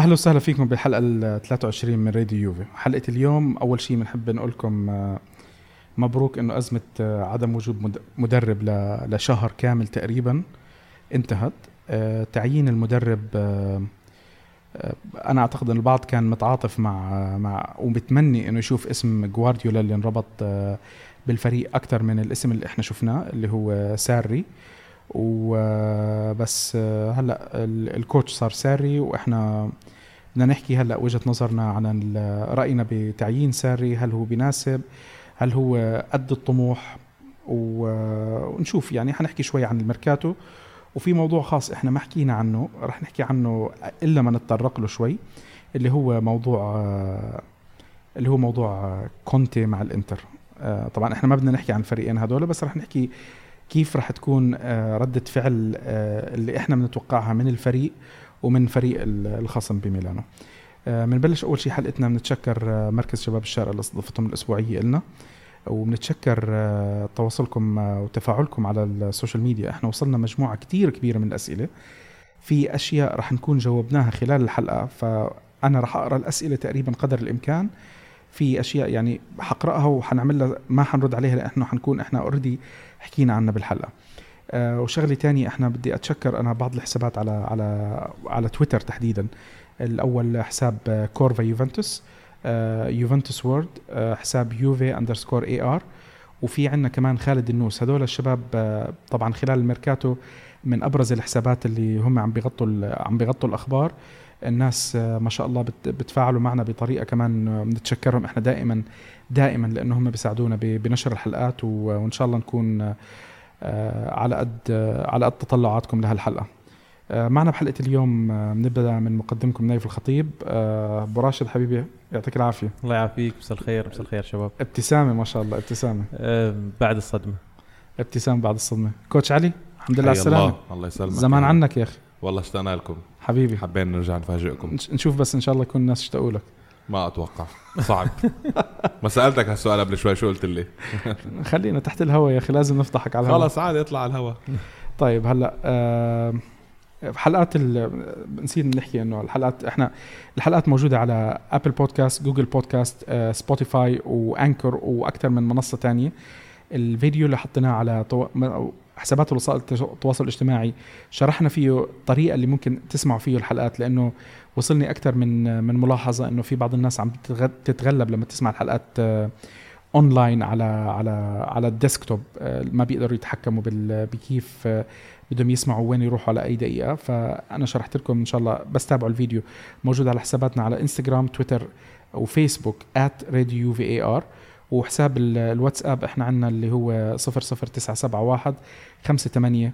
أهلا وسهلا فيكم بالحلقة 23 من راديو يوفي. حلقة اليوم أول شيء بنحب نقول لكم مبروك إنه أزمة عدم وجود مدرب لشهر كامل تقريبا انتهت. تعيين المدرب أنا أعتقد أن البعض كان متعاطف مع ومتمني إنه يشوف اسم جوارديولا اللي انربط بالفريق أكتر من الاسم اللي إحنا شفناه اللي هو ساري. وبس هلا الكوتش صار ساري واحنا بدنا نحكي هلا وجهة نظرنا عن رأينا بتعيين ساري. هل هو بيناسب؟ هل هو قد الطموح؟ ونشوف يعني حنحكي شوي عن الميركاتو وفي موضوع خاص احنا ما حكينا عنه رح نحكي عنه الا ما نتطرق له شوي اللي هو موضوع كونتي مع الانتر. طبعا احنا ما بدنا نحكي عن الفريقين هذول بس رح نحكي كيف رح تكون ردة فعل اللي احنا بنتوقعها من الفريق ومن فريق الخصم بميلانو. بنبلش اول شيء حلقتنا بنتشكر مركز شباب الشارع لاستضافتهم الاسبوعيه لنا وبنتشكر تواصلكم وتفاعلكم على السوشيال ميديا. احنا وصلنا مجموعه كتير كبيره من الاسئله في اشياء رح نكون جاوبناها خلال الحلقه فانا رح اقرا الاسئله تقريبا قدر الامكان. في اشياء يعني حقراها وحنعملها ما حنرد عليها لانه حنكون احنا اوريدي حكينا عنها بالحلقه. وشغله تانية احنا بدي اتشكر انا بعض الحسابات على تويتر تحديدا. الاول حساب كورفا يوفنتوس يوفنتوس وورد، حساب يوفي_AR، وفي عندنا كمان خالد النوس. هذول الشباب طبعا خلال الميركاتو من ابرز الحسابات اللي هم عم بيغطوا الاخبار. الناس ما شاء الله بتفاعلوا معنا بطريقة كمان بنتشكرهم احنا دائما لأنهم بيساعدونا بنشر الحلقات وإن شاء الله نكون على قد تطلعاتكم لهالحلقة. معنا بحلقة اليوم بنبدأ من مقدمكم نايف الخطيب. أبو راشد حبيبي يعطيك العافية. الله يعافيك. مساء الخير شباب. ابتسامة ما شاء الله ابتسامة بعد الصدمة. ابتسامة بعد الصدمة. كوتش علي الحمد لله السلامة. الله يسلمك. زمان عنك يا أخي. والله اشتقنا لكم حبيبي. حابين نرجع نفاجئكم نشوف بس ان شاء الله يكون الناس اشتقوا لك. ما اتوقع صعب. ما سالتك هالسؤال قبل شوي شو قلت لي؟ خلينا تحت الهواء يا اخي لازم نفضحك على الهواء. خلاص عادي اطلع على الهواء. طيب هلا حلقات نسينا نحكي انه الحلقات موجوده على ابل بودكاست، جوجل بودكاست، سبوتيفاي وانكر واكثر من منصه تانية. الفيديو اللي حطيناه على حسابات وسائل التواصل الاجتماعي شرحنا فيه الطريقة اللي ممكن تسمعوا فيه الحلقات لأنه وصلني أكثر من ملاحظة أنه في بعض الناس عم تتغلب لما تسمع الحلقات أونلاين على الديسكتوب. ما بيقدروا يتحكموا بكيف بدهم يسمعوا وين يروحوا على أي دقيقة. فأنا شرحت لكم إن شاء الله بس تابعوا الفيديو موجود على حساباتنا على إنستغرام، تويتر وفيسبوك @RadioUVAR، وحساب الواتساب احنا عنا اللي هو 00971 587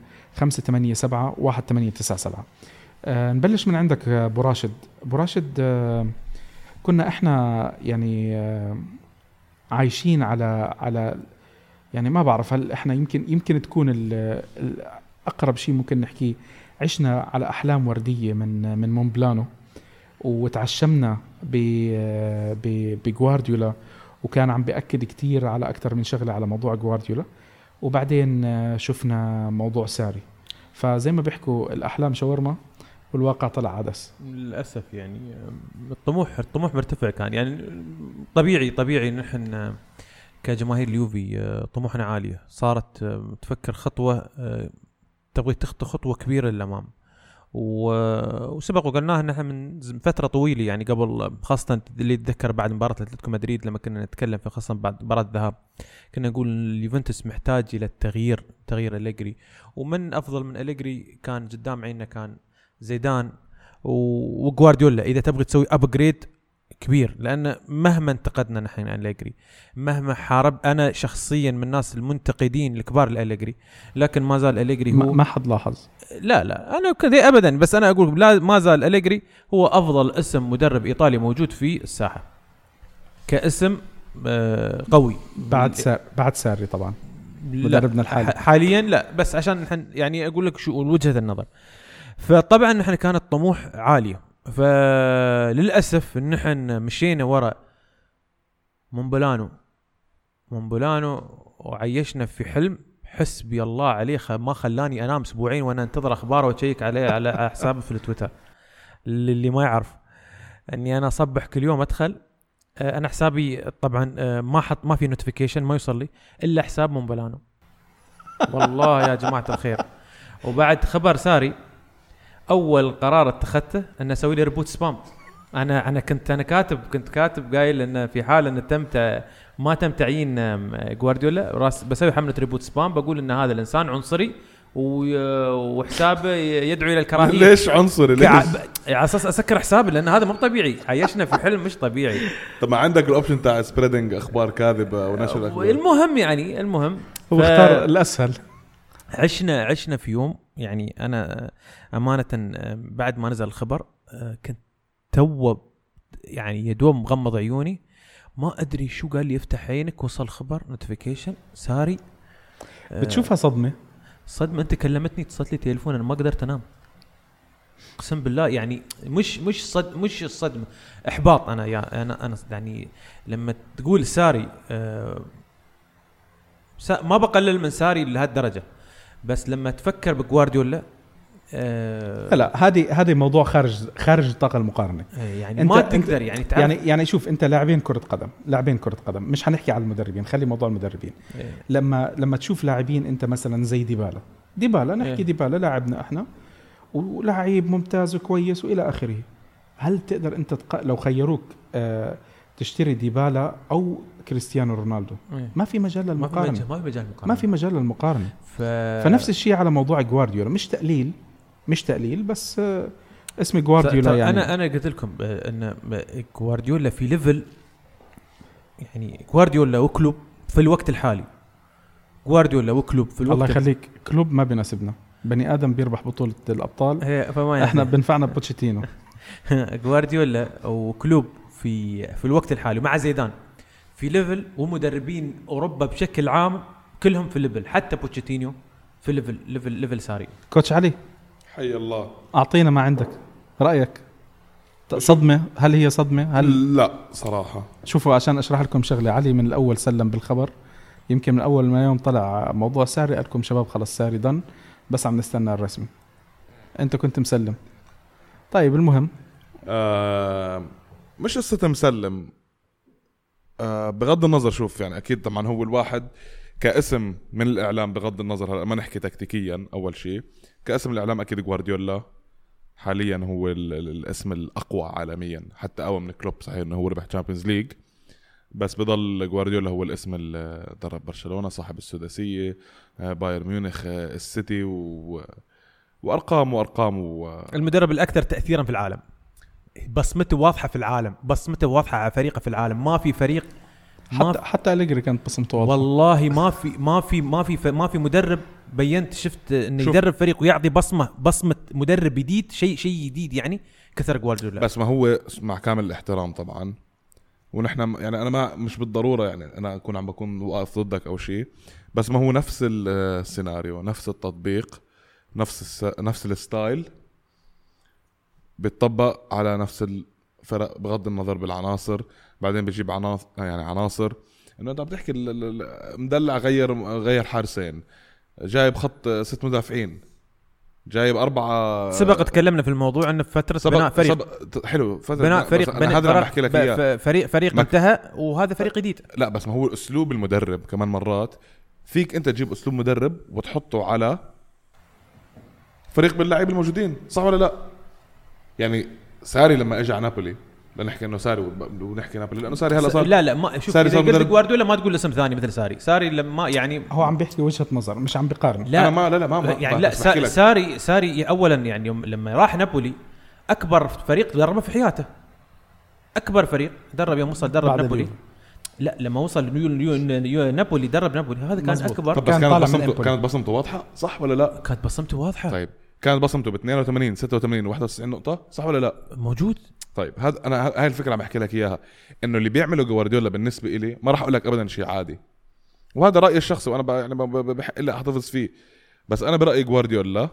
1897. نبلش من عندك ابو راشد. ابو راشد كنا احنا يعني عايشين على يعني ما بعرف هل احنا يمكن تكون الاقرب شيء ممكن نحكيه عشنا على احلام وردية من مونبلانو وتعشمنا بجوارديولا وكان عم بأكد كتير على أكتر من شغلة على موضوع جوارديولا وبعدين شفنا موضوع ساري. فزي ما بيحكوا الأحلام شاورما والواقع طلع عدس للأسف. يعني الطموح مرتفع كان يعني طبيعي نحن كجماهير اليوفي طموحنا عالية. صارت تفكر خطوة تبغي تخطو خطوة كبيرة للأمام وسبق وقلناها نحن من فترة طويلة يعني قبل خاصة اللي يتذكر بعد مباراة أتلتيكو مدريد لما كنا نتكلم في خاصة بعد مباراة الذهاب كنا نقول اليوفنتوس محتاج إلى تغيير أليجري ومن أفضل من أليجري كان قدام عيننا كان زيدان وغوارديولا إذا تبغي تسوي أبجريد كبير. لأن مهما انتقدنا نحن عن أليجري مهما حارب أنا شخصيا من الناس المنتقدين الكبار لأليجري لكن ما زال أليجري هو ما حد لاحظ لا أنا كذا أبدا. بس أنا أقول لا ما زال أليجري هو أفضل اسم مدرب إيطالي موجود في الساحة كاسم قوي بعد ساري طبعا مدربنا الحالي حاليا. لا بس عشان نحن يعني أقول لك شو وجهة النظر. فطبعا نحن كانت طموح عالية فللأسف نحن مشينا وراء مونبلانو وعيشنا في حلم حسبي الله عليه ما خلاني أنام أسبوعين وأنا أنتظر أخباره وأشيك عليه على حسابه في التويتر. اللي ما يعرف اني انا اصبح كل يوم ادخل انا حسابي طبعا ما حط ما في نوتيفيكيشن ما يوصل لي الا حساب مونبلانو والله يا جماعه الخير. وبعد خبر ساري اول قرار اتخذته ان اسوي لي ريبوت سبام. انا كنت كاتب قايل ان في حال ان ما تم تعيين غوارديولا راس بسوي حمله ريبوت سبام بقول ان هذا الانسان عنصري وحسابه يدعو الى الكراهيه. ليش عنصري؟ ليش على اساس اسكر حسابي؟ لان هذا مو طبيعي، عايشنا في حلم مش طبيعي. طب ما عندك الاوبشن تاع سبريدنج اخبار كاذبه ونشر اخبار. المهم يعني المهم هو اختار الاسهل. عشنا في يوم يعني انا امانه بعد ما نزل الخبر كنت تو يعني يدوم مغمض عيوني ما ادري شو قال لي افتح عينك وصل خبر نوتيفيكيشن ساري. بتشوفها صدمه انت كلمتني اتصلت لي تليفون انا ما قدرت انام اقسم بالله. يعني مش الصدمه احباط. انا يعني انا يعني لما تقول ساري ما بقلل من ساري لهالدرجه بس لما تفكر بغوارديولا لا هذه موضوع خارج نطاق المقارنه. يعني ما تقدر يعني تعرف يعني شوف انت لاعبين كره قدم مش هنحكي على المدربين خلي موضوع المدربين لما تشوف لاعبين انت مثلا زي ديبالا نحكي ديبالا لاعبنا احنا ولاعب ممتاز وكويس والى اخره. هل تقدر انت لو خيروك تشتري ديبالا او كريستيانو رونالدو ما في مجال للمقارنه ما في مجال للمقارنه فنفس الشيء على موضوع غوارديولا مش تقليل بس اسم غوارديولا. يعني انا قلت لكم ان غوارديولا في ليفل يعني غوارديولا وكلوب في الوقت الحالي الله يخليك كلوب ما بيناسبنا بني ادم بيربح بطولة الابطال احنا بنفعنا ببوتشيتينو غوارديولا وكلوب في الوقت الحالي مع زيدان في ليفل ومدربين اوروبا بشكل عام كلهم في ليفل حتى بوتشيتينو في ليفل ساري. كوتش علي حي الله أعطينا ما عندك رأيك. صدمة هل هي صدمة؟ لا صراحة. شوفوا عشان أشرح لكم شغلة علي من الأول سلم بالخبر يمكن من أول ما يوم طلع موضوع ساري قال لكم شباب خلص ساري دن بس عم نستنى الرسمي. أنت كنت مسلم. طيب المهم مش قصة مسلم بغض النظر. شوف يعني أكيد طبعا هو الواحد كاسم من الإعلام بغض النظر ما نحكي تكتيكيا أول شيء كاسم الإعلام أكيد غوارديولا حاليا هو الاسم الأقوى عالميا حتى أقوى من كلوب. صحيح إنه هو ربح تشامبيونز ليج بس بضل غوارديولا هو الاسم اللي درب برشلونة صاحب السداسية بايرن ميونخ السيتي وأرقام المدرب الأكثر تأثيرا في العالم بصمته واضحة في العالم بصمته واضحة على فريقه في العالم ما في فريق حتى أليجري كانت بصمته واضحة والله ما في مدرب بينت شفت انه يدرب فريق ويعطي بصمه مدرب جديد شيء جديد يعني كثر غوارديولا. بس ما هو مع كامل الاحترام طبعا ونحن يعني انا ما مش بالضروره يعني انا اكون عم بكون واقف ضدك او شيء بس ما هو نفس السيناريو نفس التطبيق نفس الستايل بيتطبق على نفس الفرق بغض النظر بالعناصر. بعدين بيجيب عناصر انه انت عم تحكي مدلع غير حارسين جايب خط 6 مدافعين جايب 4. سبق تكلمنا في الموضوع انه في فتره بناء فريق حلو بناء فريق هذا اللي بحكي لك اياه فريق انتهى وهذا فريق جديد. لا بس ما هو اسلوب المدرب كمان مرات فيك انت تجيب اسلوب مدرب وتحطه على فريق باللاعبين الموجودين صح ولا لا؟ يعني ساري لما اجى على نابولي بنحكي انه ساري ونحكي نابولي لانه ساري هلا صار لا ما شوف اذا قلت غوارديولا ما تقول اسم ثاني مثل ساري لما يعني هو عم بيحكي وجهة نظر مش عم بيقارن. انا ما لا لا ما يعني لا ساري اولا يعني لما راح نابولي اكبر فريق دربه في حياته اكبر فريق درب يوم وصل درب نابولي اليوم. لا لما وصل نابولي درب نابولي هذا كان مزبوط. اكبر كانت بصمته واضحه صح ولا لا؟ كانت بصمته واضحه. طيب كانت بصمته ب 82 86 91 نقطه صح ولا لا؟ موجود. طيب هذا انا هاي الفكره عم احكي لك اياها انه اللي بيعمله غوارديولا بالنسبه إلي ما راح اقول لك ابدا شيء عادي وهذا رايي الشخصي وانا يعني بحق لي احتفظ فيه بس انا برايي غوارديولا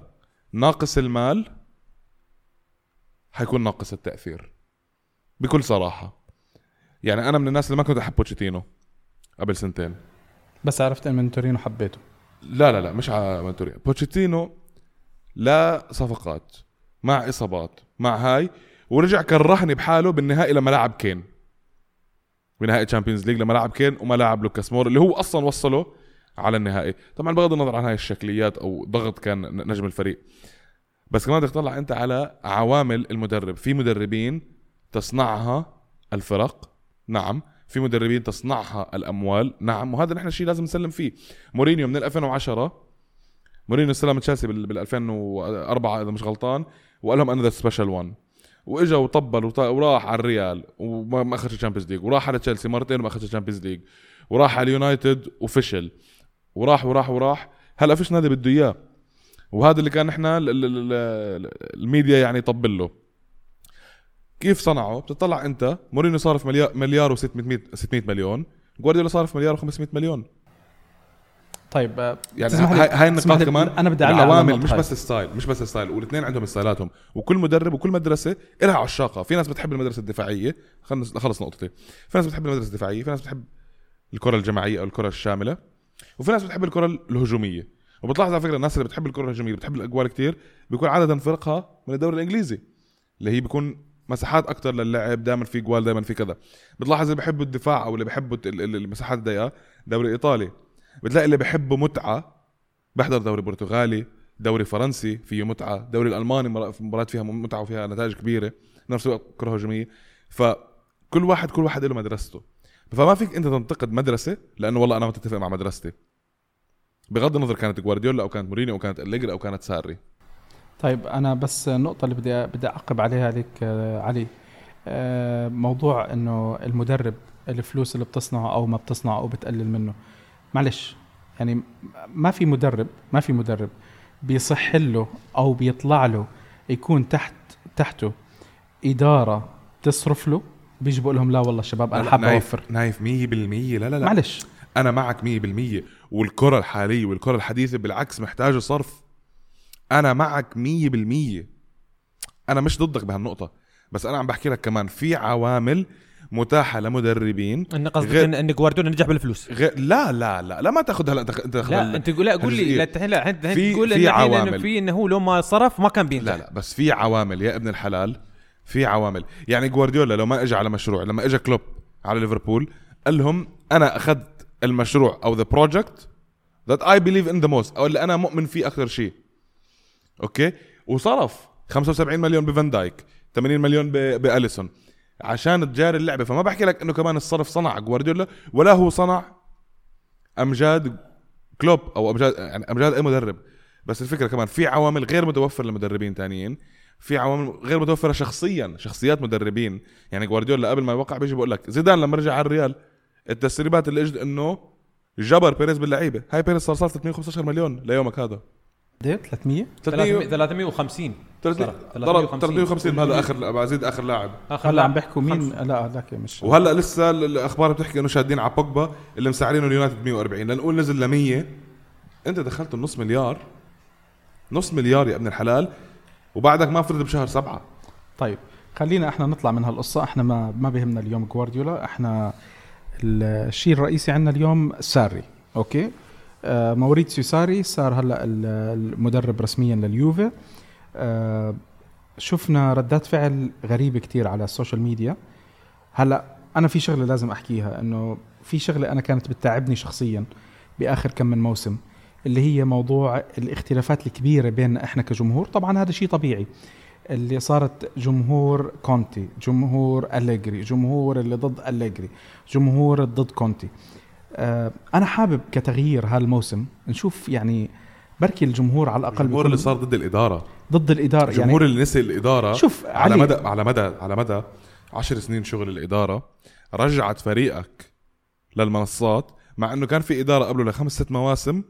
ناقص المال حيكون ناقص التاثير بكل صراحه. يعني انا من الناس اللي ما كنت احب بوتشيتينو قبل سنتين بس عرفت ان مونتورينو حبيته. لا مش على مونتورينو بوتشيتينو لا صفقات مع اصابات مع هاي ورجع كرهني بحاله بالنهائي لما لعب كين بنهائي تشامبيونز ليج, لما لعب كين وما لعب لوكاس مور اللي هو اصلا وصله على النهائي. طبعا بغض النظر عن هاي الشكليات او ضغط كان نجم الفريق, بس كمان بدك تطلع انت على عوامل المدرب. في مدربين تصنعها الفرق, نعم, في مدربين تصنعها الاموال, نعم, وهذا نحن شيء لازم نسلم فيه. مورينيو من 2010, مورينيو استلم تشيلسي بال 2004 اذا مش غلطان, وقال لهم انا ذا سبيشال وان, واجا وطبل وراح على الريال وما اخذش الشامبيونز ليج, وراح على تشيلسي مرتين وما اخذش الشامبيونز ليج, وراح على اليونايتد وفشل, وراح وراح وراح. هلا فيش نادي بده اياه, وهذا اللي كان احنا الميديا يعني طبل له. كيف صنعه؟ بتطلع انت مورينيو صار في مليار و600 مليون, جوارديولا صار في مليار و500 مليون. طيب يعني هاي النقاط كمان انا بدي اعلق عوامل, مش بس الستايل, مش بس الستايل, والاثنين عندهم ستايلاتهم, وكل مدرب وكل مدرسه لها عشاقها. في ناس بتحب المدرسه الدفاعيه, خلص نقطتي, في ناس بتحب المدرسه الدفاعيه, في ناس بتحب الكره الجماعيه او الكره الشامله, وفي ناس بتحب الكره الهجوميه. وبتلاحظ على فكره الناس اللي بتحب الكره الهجوميه بتحب الاجوال كتير, بيكون عاده فرقها من الدوري الانجليزي اللي هي بيكون مساحات اكتر للاعب, دائما في جوال, دائما في كذا. بتلاحظ اللي بيحبوا الدفاع او اللي بيحبوا المساحات الضيقه دوري ايطالي, بتلاقي اللي بحبه متعة بحضر دوري برتغالي, دوري فرنسي فيه متعة, دوري الألماني مباريات فيها متعة وفيها نتائج كبيرة, نفس الوقت كره هجومية. فكل واحد له مدرسته, فما فيك أنت تنتقد مدرسة لأنه والله أنا متتفق مع مدرستي, بغض النظر كانت جوارديولا أو كانت مورينيو أو كانت أليجري أو كانت ساري. طيب أنا بس النقطة اللي بدي أعقب عليها لك علي, موضوع إنه المدرب الفلوس اللي بتصنعه أو ما بتصنعه أو بتقلل منه, معلش يعني ما في مدرب بيصح له او بيطلع له يكون تحته اداره تصرف له بيجيبوا لهم لا والله شباب انا حابب اوفر نايف 100%. لا معلش انا معك 100%, والكره الحاليه والكره الحديثه بالعكس محتاجه صرف. انا معك 100%, انا مش ضدك بهالنقطه, بس انا عم بحكي لك كمان في عوامل متاحه لمدربين. انا قصدي ان جوارديولا نجح بالفلوس. لا لا لا لا ما تاخذها, لا انت لا قول لي لا تحلها, انت تقول انه في انه هو لو ما صرف ما كان بينجح. لا لا بس في عوامل يا ابن الحلال, في عوامل. يعني جوارديولا لو ما اجى على مشروع, لما اجى كلوب على ليفربول قال لهم انا اخذت المشروع او the project that I believe in the most, او اللي انا مؤمن فيه اكثر شيء, اوكي, وصرف 75 مليون بفان دايك, 80 مليون باليسون عشان تجاري اللعبة. فما بحكي لك انه كمان الصرف صنع جوارديولا, ولا هو صنع امجاد كلوب او امجاد اي مدرب, بس الفكرة كمان في عوامل غير متوفرة لمدربين تانيين, في عوامل غير متوفرة شخصيا, شخصيات مدربين. يعني جوارديولا قبل ما يوقع بيجي بقول لك, زيدان لما رجع على الريال التسريبات اللي اجت انه جبر بيريز باللعيبة, هاي بيريز صار 315 مليون ليومك هذا, 350 هذا اخر ازيد اخر لاعب. هلا عم بيحكوا مين؟ لا هذاك مش, وهلا لسه الاخبار بتحكي انه شادين على بوجبا اللي مسعرينه اليونايتد 140, لنقول نزل ل 100. انت دخلت النص مليار, نص مليار يا ابن الحلال, وبعدك ما فرض بشهر 7. طيب خلينا احنا نطلع من هالقصه, احنا ما بهمنا اليوم جوارديولا, احنا الشيء الرئيسي عندنا اليوم ساري. اوكي, موريتسيو ساري صار هلا المدرب رسميا لليوفي. شفنا ردات فعل غريبة كتير على السوشيال ميديا. هلا أنا في شغلة لازم أحكيها, إنه في شغلة أنا كانت بتتعبني شخصيا بآخر كم من موسم, اللي هي موضوع الاختلافات الكبيرة بين إحنا كجمهور. طبعا هذا شيء طبيعي, اللي صارت جمهور كونتي, جمهور أليجري, جمهور اللي ضد أليجري, جمهور ضد كونتي. أنا حابب كتغيير هالموسم نشوف يعني بركي الجمهور على الأقل, الجمهور اللي صار ضد الإدارة الجمهور يعني اللي نسي الإدارة. شوف على مدى 10 سنين شغل الإدارة رجعت فريقك للمنصات, مع أنه كان في إدارة قبله 5-6 مواسم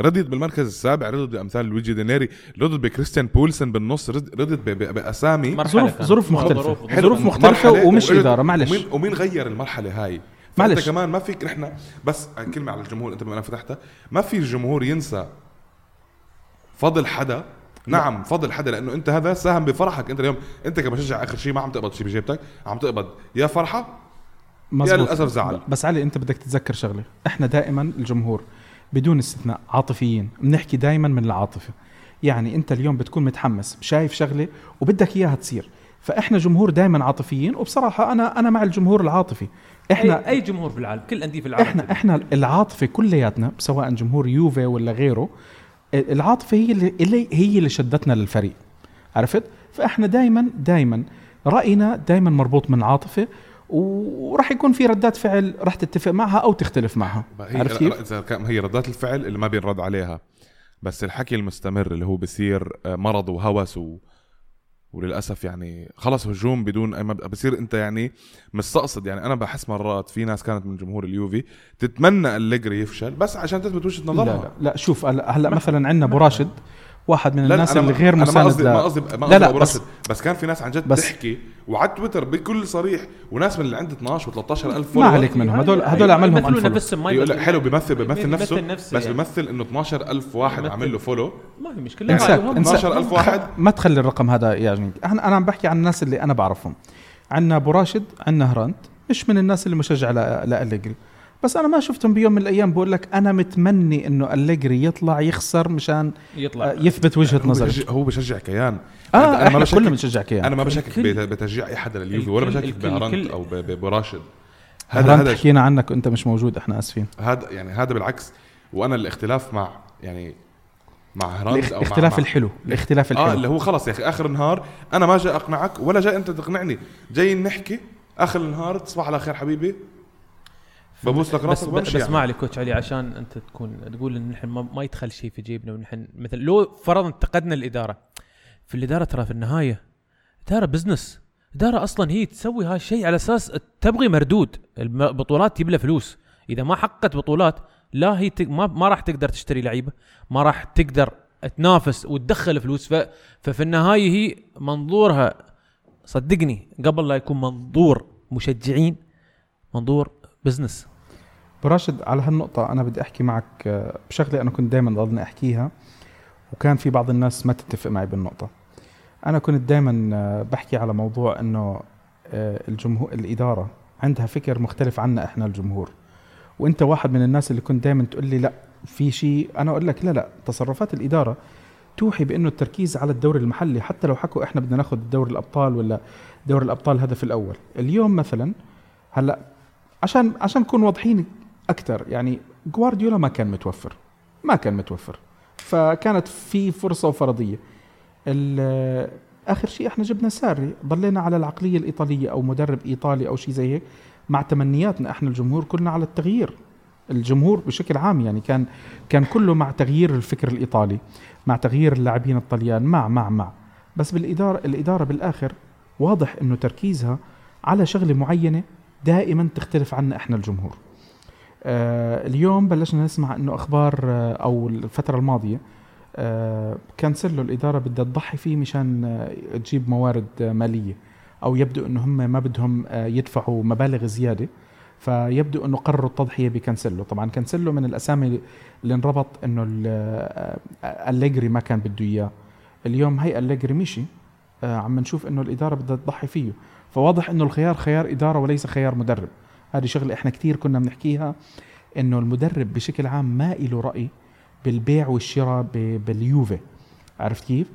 ردت بالمركز 7, ردت بأمثال لويجي دينيري, ردت بكريستيان بولسن بالنص, ردت بأسامي ظروف مختلفة ومش إدارة. معلش, ومين غير المرحلة هاي؟ فأنت كمان ما فيك, احنا بس كلمة على الجمهور انت ما فتحتها, ما في الجمهور ينسى فضل حدا. نعم فضل حدا, لانه انت هذا ساهم بفرحك. انت اليوم انت كمشجع اخر شيء ما عم تقبض شيء بجيبتك, عم تقبض يا فرحة يا للأسف زعل. بس علي انت بدك تتذكر شغلة, احنا دائما الجمهور بدون استثناء عاطفيين, بنحكي دائما من العاطفة. يعني انت اليوم بتكون متحمس شايف شغلة وبدك اياها تصير, فاحنا جمهور دائما عاطفيين، وبصراحه انا مع الجمهور العاطفي. احنا اي جمهور في العالم، كل انديه في العالم، احنا العاطفه كلياتنا، سواء جمهور يوفي ولا غيره، العاطفه هي اللي شدتنا للفريق، عرفت؟ فاحنا دائما راينا دائما مربوط من عاطفه، وراح يكون في ردات فعل راح تتفق معها او تختلف معها. هي ردات الفعل اللي ما بينرد عليها، بس الحكي المستمر اللي هو بصير مرض وهوس وللأسف يعني خلص هجوم بدون أي مبدأ. بصير أنت يعني مستقصد، يعني أنا بحس مرات في ناس كانت من جمهور اليوفي تتمنى أليجري يفشل بس عشان تثبت وجهة نظرها. لا شوف هلا مثلا عندنا براشد واحد من الناس اللي غير مساند. لا بس كان في ناس عن جد تحكي وعلى تويتر بكل صريح، وناس من اللي عنده 12 و13 ألف فولو ما عليك منهم، هدول عملهم أنفولو. حلو، بيمثل نفسه، بس بيمثل إنه 12 ألف واحد عمل له فولو، ما في مشكلة. يعني 12 ألف واحد ما تخلي الرقم هذا. يعني أنا عم بحكي عن الناس اللي أنا بعرفهم. عنا براشد، عنا هرانت، مش من الناس اللي مشجع لأليجري، بس أنا ما شفتهم بيوم من الأيام بقول لك أنا متمني إنه أليجري يطلع يخسر مشان يطلع يثبت وجهة نظره. هو بشجع كيان. أنا كلنا بنشجع كيان. أنا ما بشكك بتشجيع أي حدا لليوفي، ولا بشكك بهرانت أو براشد. هذا حكينا عنك وأنت مش موجود، إحنا آسفين. هذا بالعكس، وأنا الاختلاف مع يعني مع هرانت أو الاختلاف الحلو، الاختلاف الحلو اللي هو خلاص يا أخي آخر النهار أنا ما جاي أقنعك ولا جاي أنت تقنعني، جاي نحكي آخر النهار تصبح على خير حبيبي. بس يعني. معلي كوتش علي، عشان انت تقول ان نحن ما يدخل شيء في جيبنا، ونحن مثل لو فرضا انتقدنا الاداره، في الاداره ترى في النهايه ترى بزنس، اداره اصلا هي تسوي هذا الشيء على اساس تبغي مردود، البطولات تجيب لها فلوس، اذا ما حققت بطولات لا هي ما راح تقدر تشتري لعيبه، ما راح تقدر تنافس وتدخل فلوس. ففي النهايه هي منظورها، صدقني قبل لا يكون منظور مشجعين، منظور بزنس. براشد، على هالنقطة أنا بدي أحكي معك بشغلة أنا كنت دايماً ضلني أحكيها، وكان في بعض الناس ما تتفق معي بالنقطة. أنا كنت دايماً بحكي على موضوع أنه الجمهور، الإدارة عندها فكر مختلف عنا إحنا الجمهور، وإنت واحد من الناس اللي كنت دايماً تقول لي لا في شيء، أنا أقول لك لا تصرفات الإدارة توحي بأنه التركيز على الدوري المحلي، حتى لو حكوا إحنا بدنا ناخد دوري الأبطال، ولا دوري الأبطال هدف الأول. اليوم مثلاً هلأ عشان نكون واضحين أكتر، يعني غوارديولا ما كان متوفر، فكانت في فرصة وفرضية. آخر شيء احنا جبنا ساري، ضلينا على العقلية الإيطالية أو مدرب إيطالي أو شيء زي هيك، مع تمنياتنا احنا الجمهور كلنا على التغيير. الجمهور بشكل عام يعني كان كله مع تغيير الفكر الإيطالي، مع تغيير اللاعبين الطليان، مع بس الإدارة بالآخر واضح إنه تركيزها على شغلة معينة دائما تختلف عنا احنا الجمهور. اليوم بلشنا نسمع انه اخبار او الفتره الماضيه كانسلوا الاداره بدها تضحي فيه مشان تجيب موارد ماليه، او يبدو انه هم ما بدهم يدفعوا مبالغ زياده، فيبدو انه قرروا التضحيه بكانسلوا. طبعا كانسلوا من الاسامي اللي انربط انه أليجري ما كان بده اياه. اليوم هي أليجري مشي، عم نشوف انه الاداره بدها تضحي فيه، فواضح انه الخيار خيار اداره وليس خيار مدرب. هذه شغله احنا كتير كنا بنحكيها، انه المدرب بشكل عام ما له راي بالبيع والشراء باليوفي، عرفت كيف؟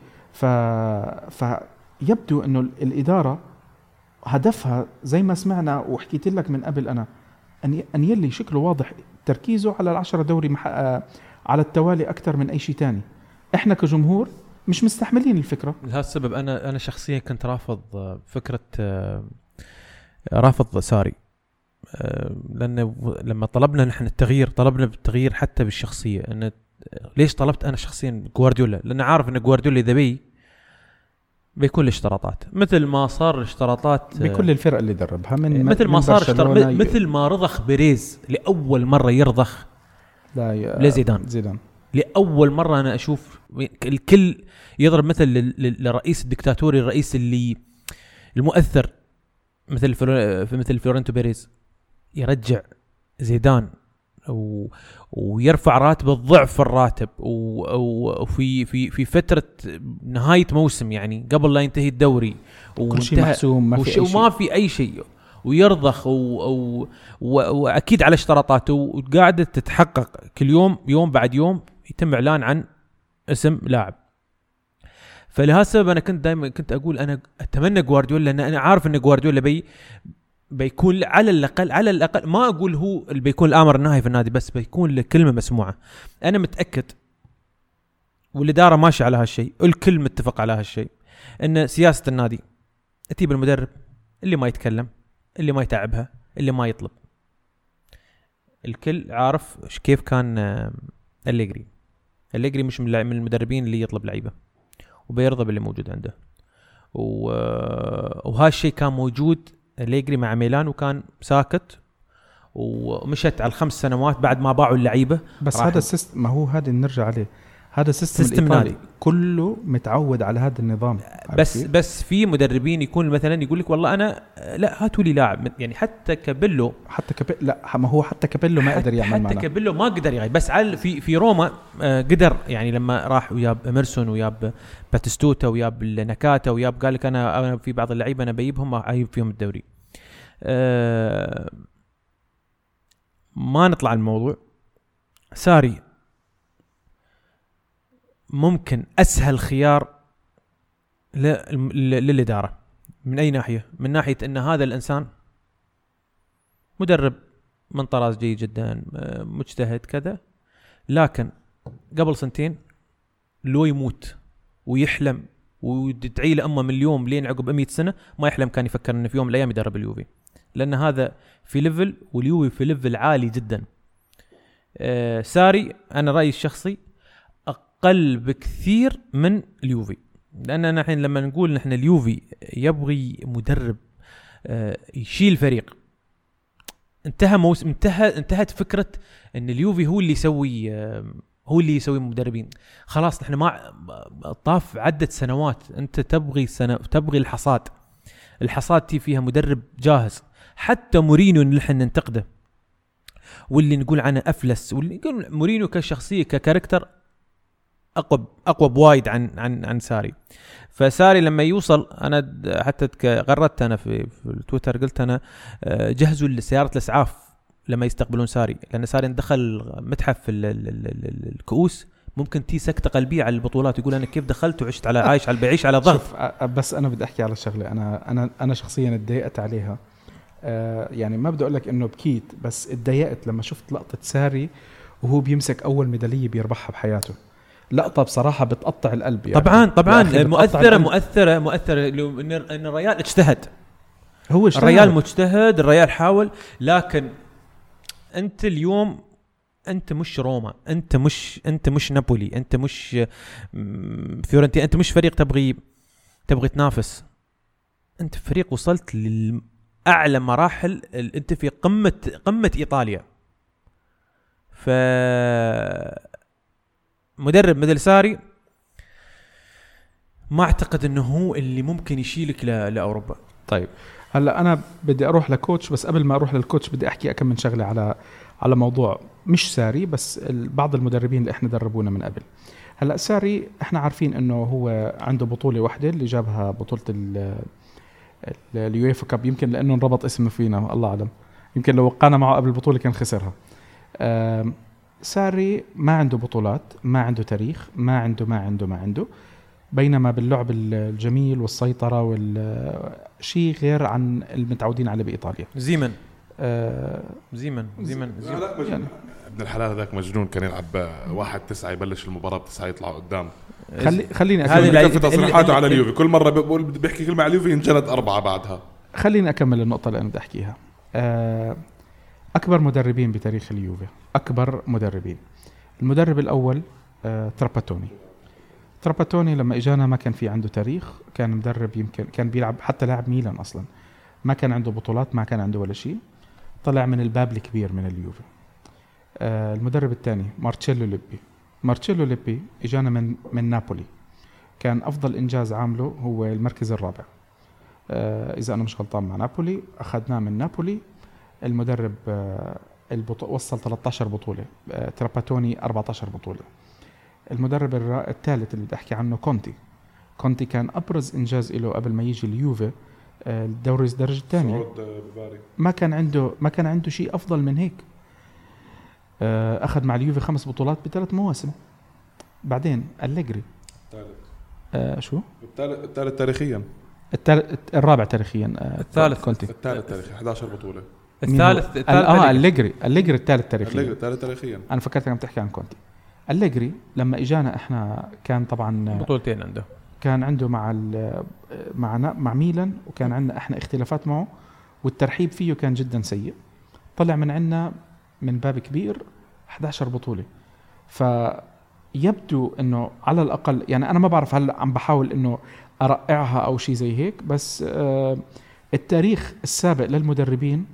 فيبدو انه الاداره هدفها زي ما سمعنا وحكيت لك من قبل، انا ان يلي شكله واضح تركيزه على 10 دوري على التوالي اكثر من اي شيء تاني. احنا كجمهور مش مستحملين الفكرة. لهذا السبب أنا شخصيا كنت رافض ساري، لأن لما طلبنا نحن التغيير، طلبنا بالتغيير حتى بالشخصية. أن ليش طلبت أنا شخصيا غوارديولا؟ لأن عارف أن غوارديولا إذا بيكون الاشتراطات مثل ما صار الاشتراطات بكل الفرق اللي دربها، مثل ما رضخ بيريز لأول مرة يرضخ لزيدان. لأول مرة أنا أشوف الكل يضرب مثل للرئيس الدكتاتوري، الرئيس اللي المؤثر مثل فلورنتو بيريز، يرجع زيدان ويرفع راتبه الضعف الراتب، وفي في في فترة نهاية موسم يعني قبل لا ينتهي الدوري وما في أي شيء، ويرضخ وأكيد على اشتراطاته، وقاعدة تتحقق كل يوم، يوم بعد يوم يتم إعلان عن اسم لاعب. فلهذا السبب انا كنت دائما كنت اقول انا اتمنى جوارديولا، لان انا عارف ان جوارديولا بيكون على الاقل ما اقول هو اللي بيكون الامر النهائي في النادي، بس بيكون له كلمه مسموعه. انا متاكد والاداره ماشيه على هالشيء، الكل متفق على هالشيء، ان سياسه النادي تجيب المدرب اللي ما يتكلم، اللي ما يتعبها، اللي ما يطلب. الكل عارف كيف كان أليجري مش من المدربين اللي يطلب لعيبه وبيرضى باللي موجود عنده، وهالشيء كان موجود أليجري مع ميلان، وكان ساكت ومشت على 5 سنوات بعد ما باعوا اللعيبه. بس هذا السيستم، ما هو هذا نرجع عليه، هذا السيستم الإيطالي كله متعود على هذا النظام. بس في مدربين يكون مثلا يقول لك والله انا لا هاتوا لي لاعب، يعني حتى كابيلو ما قدر يعمل معنا، حتى كابيلو ما قدر يغير. بس على في روما قدر، يعني لما راح وياب اميرسون وياب باتستوتا وياب ناكاتا وياب، قال لك انا في بعض اللعيبه انا بجيبهم اجيب فيهم الدوري. ما نطلع عن الموضوع. ساري ممكن اسهل خيار للاداره من اي ناحيه؟ من ناحيه ان هذا الانسان مدرب من طراز جيد جدا، مجتهد كذا، لكن قبل 2 سنين لو يموت ويحلم وتدعي له امه من اليوم لين عقب 100 سنه ما يحلم كان يفكر انه في يوم من الايام يدرب اليوفي، لان هذا في ليفل واليوفي في ليفل عالي جدا. ساري انا رايي الشخصي اقل بكثير من اليوفي، لاننا الحين لما نقول نحن اليوفي يبغي مدرب يشيل فريق، انتهت فكره ان اليوفي هو اللي يسوي مدربين. خلاص نحن ما طاف عده سنوات، انت تبغي الحصاد تي فيها مدرب جاهز. حتى مورينيو اللي احنا ننتقده واللي نقول عنه افلس، واللي نقول مورينيو كشخصيه ككاركتر اقوى بوايد عن ساري. فساري لما يوصل، انا حتى غردت انا في تويتر قلت انا جهزوا لسياره الاسعاف لما يستقبلون ساري، لان ساري دخل متحف الكؤوس ممكن تي سكته قلبيه على البطولات، يقول انا كيف دخلت وعشت على بعيش على ضغط. بس انا بدي احكي على شغله انا شخصيا اتضايقت عليها، يعني ما بدي اقول لك انه بكيت، بس اتضايقت لما شفت لقطه ساري وهو بيمسك اول ميداليه بيربحها بحياته. لقطة بصراحة بتقطع القلب، يعني طبعا مؤثرة إن الريال اجتهد، هو الريال مجتهد، الريال حاول. لكن أنت اليوم أنت مش روما، أنت مش نابولي، أنت مش فيورنتينا، أنت مش فريق تبغي تنافس. أنت فريق وصلت لأعلى مراحل، أنت في قمة إيطاليا. ف مدرب مثل ساري ما اعتقد انه هو اللي ممكن يشيلك لاوروبا. طيب هلا انا بدي اروح لكوتش، بس قبل ما اروح للكوتش بدي احكي اكم من شغله على موضوع مش ساري بس، بعض المدربين اللي احنا دربونا من قبل. هلا ساري احنا عارفين انه هو عنده بطوله واحده اللي جابها، بطوله اليويفا كاب، يمكن لانه انربط اسمه فينا الله اعلم، يمكن لو وقعنا معه قبل البطوله كان خسرها. ساري ما عنده بطولات، ما عنده تاريخ، ما عنده، بينما باللعب الجميل والسيطرة والشيء غير عن المتعودين عليه بإيطاليا. زيمن يعني. ابن الحلال هذاك مجنون، كان يلعب 1-9 يبلش المباراة ب9 يطلع قدام. خليني أكمل كيف تصريحاته على اليوفي، كل مرة بيحكي كلمة على اليوفي انجلد 4 بعدها. خليني أكمل النقطة اللي أنا بدي أحكيها. أكبر مدربين بتاريخ اليوفي، أكبر مدربين، المدرب الأول تراباتوني لما إجانا ما كان في عنده تاريخ، كان مدرب يمكن كان بيلعب حتى لاعب ميلان أصلا، ما كان عنده بطولات، ما كان عنده ولا شيء، طلع من الباب الكبير من اليوفي. المدرب الثاني مارتشيلو ليبي إجانا من نابولي، كان أفضل إنجاز عامله هو المركز الرابع إذا أنا مش غلطان مع نابولي، أخذناه من نابولي. المدرب وصل 13 بطولة، تراباتوني 14 بطولة. المدرب الثالث اللي بدي أحكي عنه كونتي كان أبرز إنجاز له قبل ما يجي اليوفي الدوري الدرجة الثانية، ما كان عنده شيء أفضل من هيك. أخذ مع اليوفي 5 بطولات ب3 مواسم. بعدين أليجري شو الثالث تاريخيا الرابع تاريخيا الثالث كونتي الثالث تاريخيا 11 بطوله الثالث أليجري الثالث تاريخيا الثالث تاريخيا انا فكرت انك بتحكي عن كونتي. أليجري لما اجانا احنا كان طبعا بطولتين عنده كان عنده مع ميلان وكان عندنا احنا اختلافات معه والترحيب فيه كان جدا سيء. طلع من عندنا من باب كبير 11 بطولة فيبدو انه على الاقل يعني انا ما بعرف هل عم بحاول انه ارقعها او شيء زي هيك بس التاريخ السابق للمدربين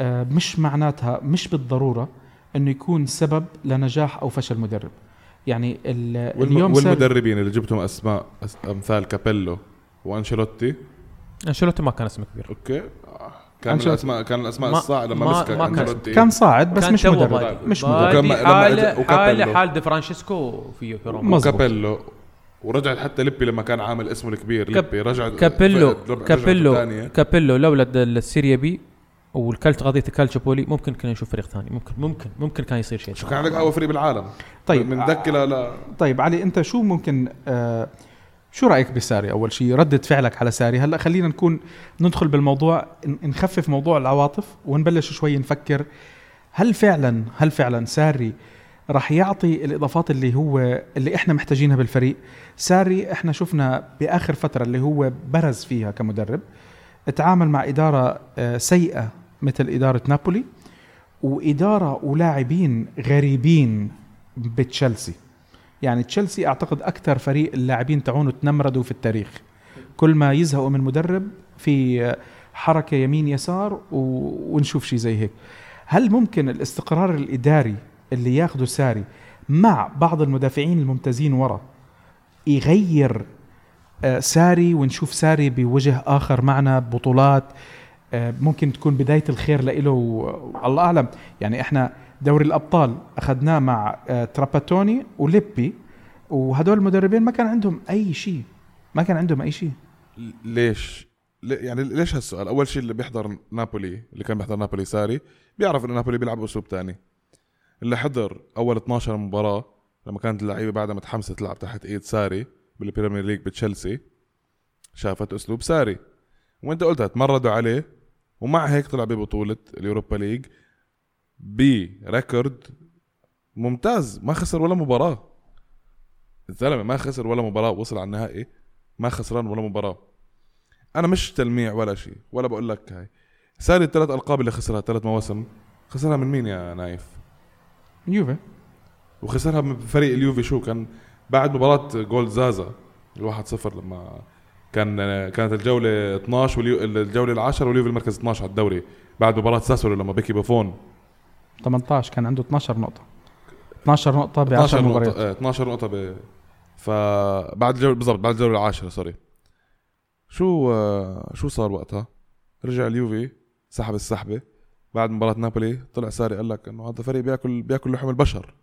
مش معناتها مش بالضرورة انه يكون سبب لنجاح او فشل مدرب. يعني اليوم والمدربين اللي جبتهم اسماء امثال كابيلو وانشيلوتي. انشيلوتي ما كان اسم كبير اوكي كان الاسماء الصاعد لما مسك كان صاعد بس كان مش مدرب مش مدرب حال دي فرانشيسكو في روما كابيلو ورجعت حتى ليبي لما كان عامل اسمه الكبير ليبي رجع كابيلو لولا السيريا بي والكالت قضية الكالتشوبولي ممكن كنا نشوف فريق ثاني ممكن كان يصير شيء. شو كان عندك أول فريق بالعالم؟ طيب من دك لا طيب علي أنت شو ممكن شو رأيك بساري أول شيء ردة فعلك على ساري؟ هلا خلينا نكون ندخل بالموضوع نخفف موضوع العواطف ونبلش شوي نفكر هل فعلا ساري راح يعطي الإضافات اللي إحنا محتاجينها بالفريق؟ ساري إحنا شفنا بآخر فترة اللي هو برز فيها كمدرب اتعامل مع إدارة سيئة مثل إدارة نابولي وإدارة ولاعبين غريبين بتشيلسي. يعني تشيلسي أعتقد أكثر فريق اللاعبين تعونه تنمردوا في التاريخ كل ما يزهقوا من مدرب في حركة يمين يسار ونشوف شيء زي هيك. هل ممكن الاستقرار الإداري اللي ياخده ساري مع بعض المدافعين الممتازين ورا يغير ساري ونشوف ساري بوجه آخر معنا ببطولات ممكن تكون بداية الخير لإله؟ الله أعلم. يعني إحنا دوري الأبطال أخذناه مع تراباتوني وليبي وهدول المدربين ما كان عندهم أي شيء. ليش هالسؤال؟ أول شيء اللي كان بيحضر نابولي ساري بيعرف إن نابولي بيلعب أسلوب تاني. اللي حضر أول 12 مباراة لما كانت اللعيبة بعدها متحمسة تلعب تحت إيد ساري بالبريمير ليج بتشيلسي شافت أسلوب ساري وانت قلتها تمردوا عليه ومع هيك طلع ببطولة اليوروبا ليج بريكورد ممتاز ما خسر ولا مباراة وصل على النهائي ما خسران ولا مباراة. أنا مش تلميع ولا شيء ولا بقول لك هاي ساري الثلاث ألقاب اللي خسرها 3 مواسم خسرها من مين يا نايف؟ يوفي. وخسرها من فريق اليوفي شو كان بعد مباراة جول زازا 1-0 لما كانت الجولة 12 والجولة 10 واليوفي المركز 12 على الدوري بعد مباراة ساسولو لما بيكي بوفون 18 كان عنده 12 نقطة 12 نقطة ب 10 مباريات 12 نقطة فبعد الجولة بالضبط بعد الجولة 10 سوري شو صار وقتها؟ رجع اليوفي سحب السحبة بعد مباراة نابولي طلع ساري قال لك انه هذا فريق بياكل لحم البشر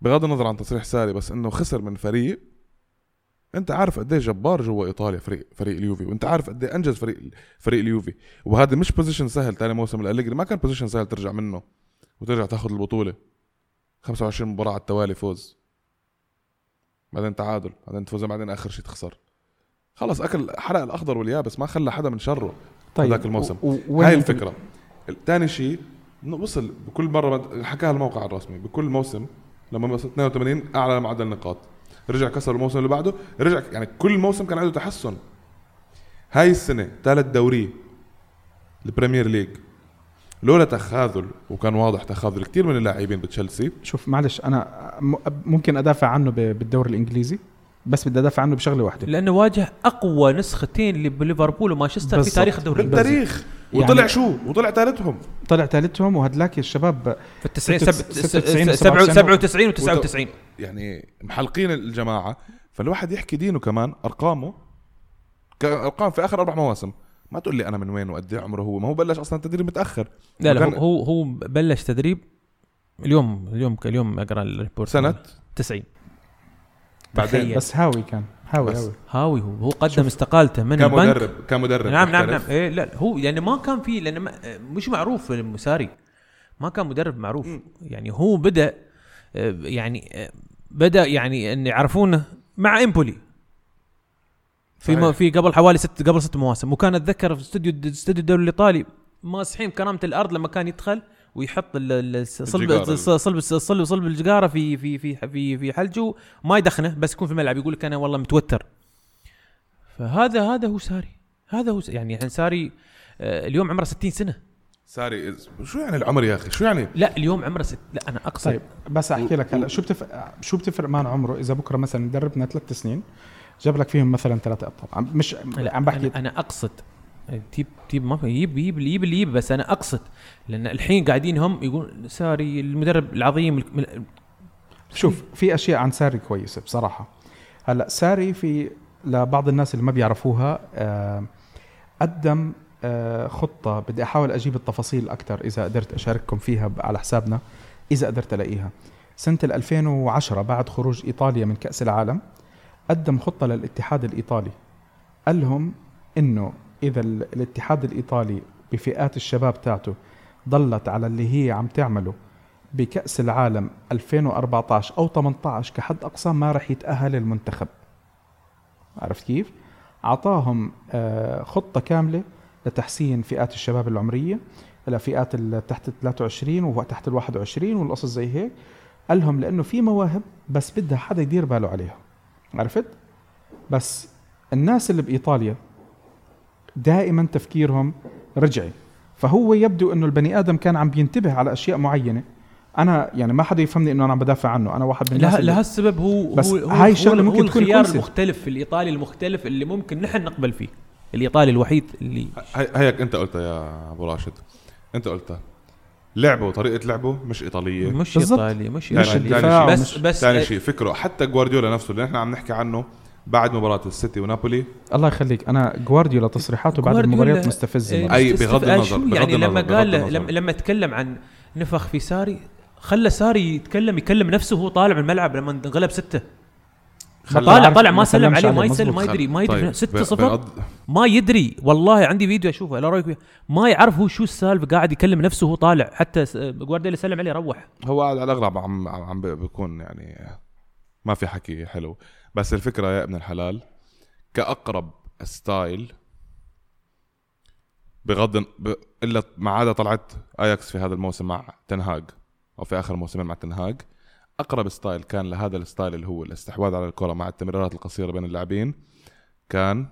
بغض النظر عن تصريح ساري بس انه خسر من فريق انت عارف قد ايه جبار جوا ايطاليا فريق اليوفي وانت عارف قد ايه انجز فريق اليوفي وهذا مش بوزيشن سهل. ثاني موسم الأليجري ما كان بوزيشن سهل ترجع منه وترجع تاخذ البطولة 25 مباراة على التوالي فوز بعدين تعادل بعدين تفوز بعدين اخر شيء تخسر خلص اكل حرق الاخضر واليابس ما خلى حدا من شره طيب هذاك الموسم. هاي الفكرة. الثاني شيء وصل بكل مرة حكاها الموقع الرسمي بكل موسم لما وصل 82 اعلى معدل نقاط رجع كسر الموسم اللي بعده رجع يعني كل موسم كان عنده تحسن. هاي السنه 3 دوري البريمير ليج لولا تخاذل وكان واضح تخاذل كتير من اللاعبين بتشيلسي. شوف معلش انا ممكن ادافع عنه بالدوري الانجليزي بس بدي ادافع عنه بشغله واحده لانه واجه اقوى نسختين لليفربول ومانشستر في تاريخ الدوري بالتاريخ وطلع يعني وطلع ثالثهم وهدلاك الشباب في 97 و99 يعني محلقين الجماعه. فالواحد يحكي دينه كمان أرقامه كأرقام في اخر 4 مواسم ما تقول لي انا من وين وقد ايه عمره هو ما هو بلش اصلا تدريب متاخر لا هو بلش تدريب اليوم اقرا الريبورت سنه 90 بعدين بس هاوي هو قدم استقالته من البنك كمدرب نعم إيه لا هو يعني ما كان فيه لأنه مش معروف المساري ما كان مدرب معروف يعني هو بدأ يعني أن يعرفونه مع إمبولي في قبل حوالي قبل ست مواسم. وكان أتذكر في استوديو الدوري الإيطالي ماسحين كرامة الأرض لما كان يدخل ويحط صلب الجقارة في في في في في حلجه ما يدخنه بس يكون في الملعب يقول لك أنا والله متوتر. فهذا هو ساري, هذا هو يعني الحين ساري اليوم عمره 60 سنة. ساري شو يعني العمر يا اخي؟ شو يعني؟ لا اليوم عمره لا انا اقصد طيب بس احكي لك هلا شو بتفرق معنا عمره. اذا بكره مثلا مدربنا 3 سنين جاب لك فيهم مثلا 3 ابطال مش عم بحكي انا اقصد تيب ما يجيب بس انا اقصد لان الحين قاعدين هم يقول ساري المدرب العظيم. شوف في اشياء عن ساري كويسه بصراحه. هلا ساري في لبعض الناس اللي ما بيعرفوها قدم خطة بدي أحاول أجيب التفاصيل أكتر إذا قدرت أشارككم فيها على حسابنا إذا قدرت ألاقيها. سنة 2010 بعد خروج إيطاليا من كأس العالم قدم خطة للاتحاد الإيطالي قال لهم إنه إذا الاتحاد الإيطالي بفئات الشباب تاعته ضلت على اللي هي عم تعمله بكأس العالم 2014 أو 18 كحد أقصى ما رح يتأهل المنتخب. عرفت كيف؟ عطاهم خطة كاملة لتحسين فئات الشباب العمرية إلى فئات تحت 23 وتحت 21 والقصص زي هيك. قال لهم لأنه في مواهب بس بدها حدا يدير باله عليها. عرفت؟ بس الناس اللي بإيطاليا دائما تفكيرهم رجعي, فهو يبدو أنه البني آدم كان عم بينتبه على أشياء معينة. أنا يعني ما حدا يفهمني أنه أنا عم بدافع عنه, أنا واحد من الناس لها السبب هو الخيار المختلف في الإيطالي المختلف اللي ممكن نحن نقبل فيه. الإيطالي الوحيد اللي هيك انت قلتها يا ابو راشد, انت قلتها لعبه وطريقه لعبه مش ايطاليه, مش ايطالي مش ايطالي بس ثاني شيء فكره حتى جوارديولا نفسه اللي احنا عم نحكي عنه بعد مباراه السيتي ونابولي. الله يخليك انا جوارديولا تصريحاته بعد المباريات مستفزه. اي بغض النظر يعني لما قال لما تكلم عن نفخ في ساري خلى ساري يكلم نفسه وهو طالع من الملعب لما انغلب 6 طالع ما سلم عليه ما يدري 6-0 ما يدري. والله عندي فيديو اشوفه لا رايك ما يعرف هو شو السالفه قاعد يكلم نفسه وهو طالع. حتى جوارديولا سلم عليه روح هو على الاغلب عم بيكون يعني ما في حكي حلو. بس الفكره يا ابن الحلال كاقرب ستايل بغض الا ما عدا طلعت اياكس في هذا الموسم مع تنهاج او في اخر موسمين مع تنهاج أقرب ستايل كان لهذا الستايل اللي هو الاستحواذ على الكرة مع التمريرات القصيرة بين اللاعبين كان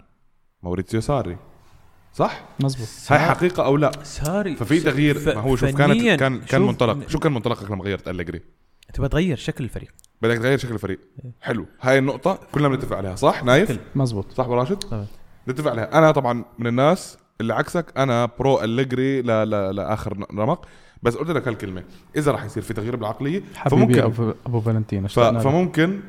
موريتسيو ساري. صح؟ مزبوط. هاي حقيقة أو لا؟ ساري ففي تغيير ما هو شوف كان منطلق. شو كان منطلقك لما غيرت أليجري؟ أنت بتغير شكل الفريق, بدك تغير شكل الفريق. حلو, هاي النقطة كلنا بنتفق عليها. صح نايف؟ مزبوط. صح براشد؟ نتفق عليها. أنا طبعا من الناس اللي عكسك, أنا برو أليجري لآخر رمق. بس قلت لك هالكلمة إذا راح يصير في تغيير بالعقلية فممكن أبو فالنتين فممكن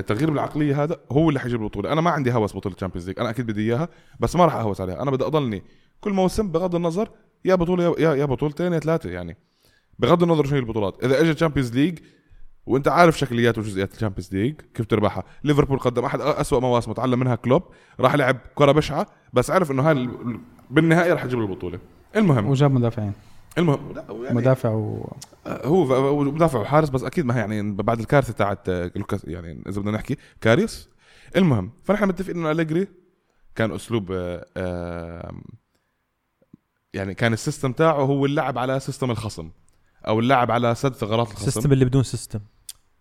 التغيير بالعقلية هذا هو اللي حيجيب البطولة. أنا ما عندي هوس بطولة تشامبيونز ليج, أنا أكيد بدي إياها بس ما راح أهوس عليها. أنا بدي أضلني كل موسم بغض النظر يا بطولة يا بطولتين يا 3 يعني بغض النظر شنو البطولات. إذا أجى تشامبيونز ليج وأنت عارف شكليات وجزئيات التشامبيونز ليج كيف تربحها. ليفربول قدم أحد أسوأ مواسمه تعلم منها كلوب, راح لعب كرة بشعة بس عارف إنه هاي بالنهاية راح يجيب البطولة. المهم وجاب مدافعين يعني مدافع هو مدافع وحارس بس اكيد ما يعني بعد الكارثه تاعت لوكاس يعني اذا بدنا نحكي كارث. المهم فنحن متفقين انه أليجري كان اسلوب يعني كان السيستم تاعه هو اللعب على سيستم الخصم او اللعب على سد ثغرات الخصم. السيستم اللي بدون سيستم,